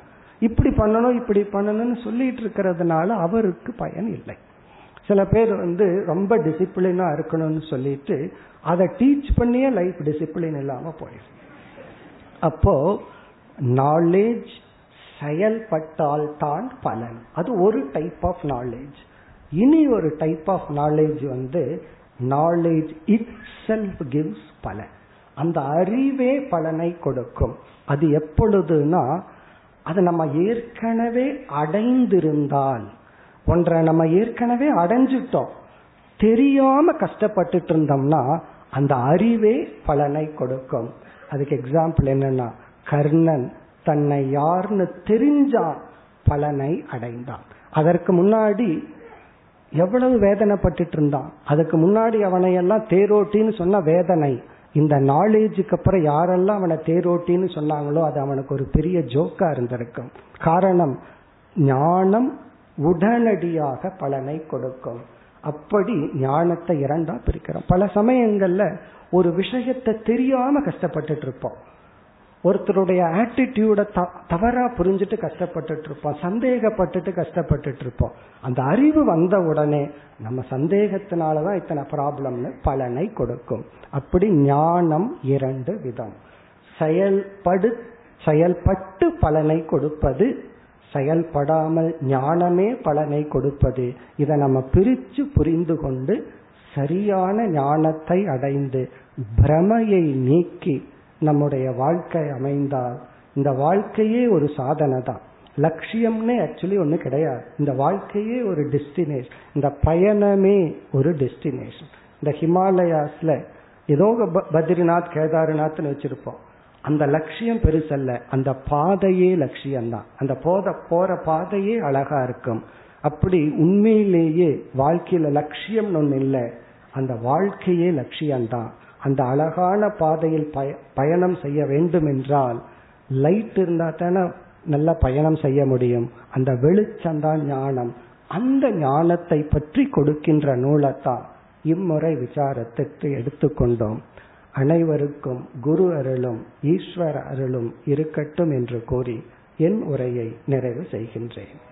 இப்படி பண்ணணும் இப்படி பண்ணணும்னு சொல்லிட்டு இருக்கிறதுனால அவருக்கு பயன் இல்லை. சில பேர் ரொம்ப டிசிப்ளினா இருக்கணும்னு சொல்லிட்டு அதை டீச் பண்ணியே லைஃப் டிசிப்ளின் இல்லாம போயிடும். அப்போ நாலேஜ் செயல்பட்டால் தான் பலன். அது ஒரு டைப் ஆஃப் நாலேஜ். இனி ஒரு type of knowledge knowledge itself gives பலன். அந்த அறிவே பலனை கொடுக்கும். அது எப்பொழுதுனா அது நம்ம ஏற்கனவே அடைந்திருந்தால். ஒன்றை நம்ம ஏற்கனவே அடைஞ்சிட்டோம், தெரியாம கஷ்டப்பட்டுட்டு இருந்தோம்னா அந்த அறிவே பலனை கொடுக்கும். அதுக்கு எக்ஸாம்பிள் என்னன்னா, கர்ணன் தன்னை யார்னு தெரிஞ்சான், பலனை அடைந்தான். அதற்கு முன்னாடி எவ்வளவு வேதனைப்பட்டுட்டு இருந்தான். அதுக்கு முன்னாடி அவனையெல்லாம் தேரோட்டின்னு சொன்ன வேதனை. இந்த நாலேஜுக்கு அப்புறம் யாரெல்லாம் அவனை தேரோட்டின்னு சொன்னாங்களோ அது அவனுக்கு ஒரு பெரிய ஜோக்கா இருந்திருக்கும். காரணம், ஞானம் உடனடியாக பலனை கொடுக்கும். அப்படி ஞானத்தை இரண்டா பிரிக்கிறோம். பல சமயங்கள்ல ஒரு விஷயத்தை தெரியாம கஷ்டப்பட்டுட்டு இருப்போம், ஒருத்தருடைய ஆட்டிடியூடை தவறா புரிஞ்சுட்டு கஷ்டப்பட்டுட்டு இருப்போம், சந்தேகப்பட்டுட்டு கஷ்டப்பட்டுட்டு இருப்போம். அந்த அறிவு வந்த உடனே நம்ம சந்தேகத்தினாலதான் இத்தனை ப்ராப்ளம்னு பலனை கொடுக்கும். அப்படி ஞானம் இரண்டு விதம். செயல்பட்டு பலனை கொடுப்பது, செயல்படாமல் ஞானமே பலனை கொடுப்பது. இதை நம்ம பிரிச்சு புரிந்து கொண்டு சரியான ஞானத்தை அடைந்து பிரமையை நீக்கி நம்முடைய வாழ்க்கை அமைந்தால், இந்த வாழ்க்கையே ஒரு சாதனை தான். லட்சியம்னே ஆக்சுவலி ஒண்ணு கிடையாது. இந்த வாழ்க்கையே ஒரு டெஸ்டினேஷன், இந்த பயணமே ஒரு டெஸ்டினேஷன். இந்த ஹிமாலயாஸ்ல ஏதோ பத்ரிநாத் கேதார்நாத்னு வச்சிருப்போம், அந்த லட்சியம் பெருசல்ல, அந்த பாதையே லட்சியம்தான். அந்த போற பாதையே அழகா இருக்கும். அப்படி உண்மையிலேயே வாழ்க்கையில லட்சியம் ஒன்னு இல்லை, அந்த வாழ்க்கையே லட்சியம்தான். அந்த அழகான பாதையில் பயணம் செய்ய வேண்டும் என்றால் லைட் இருந்தா தானே நல்ல பயணம் செய்ய முடியும். அந்த வெளிச்சம்தான் ஞானம். அந்த ஞானத்தை பற்றி கொடுக்கின்ற நூலைத்தான் இம்முறை விசாரத்திற்கு எடுத்துக்கொண்டோம். அனைவருக்கும் குரு அருளும் ஈஸ்வர அருளும் இருக்கட்டும் என்று கூறி என் உரையை நிறைவு செய்கின்றேன்.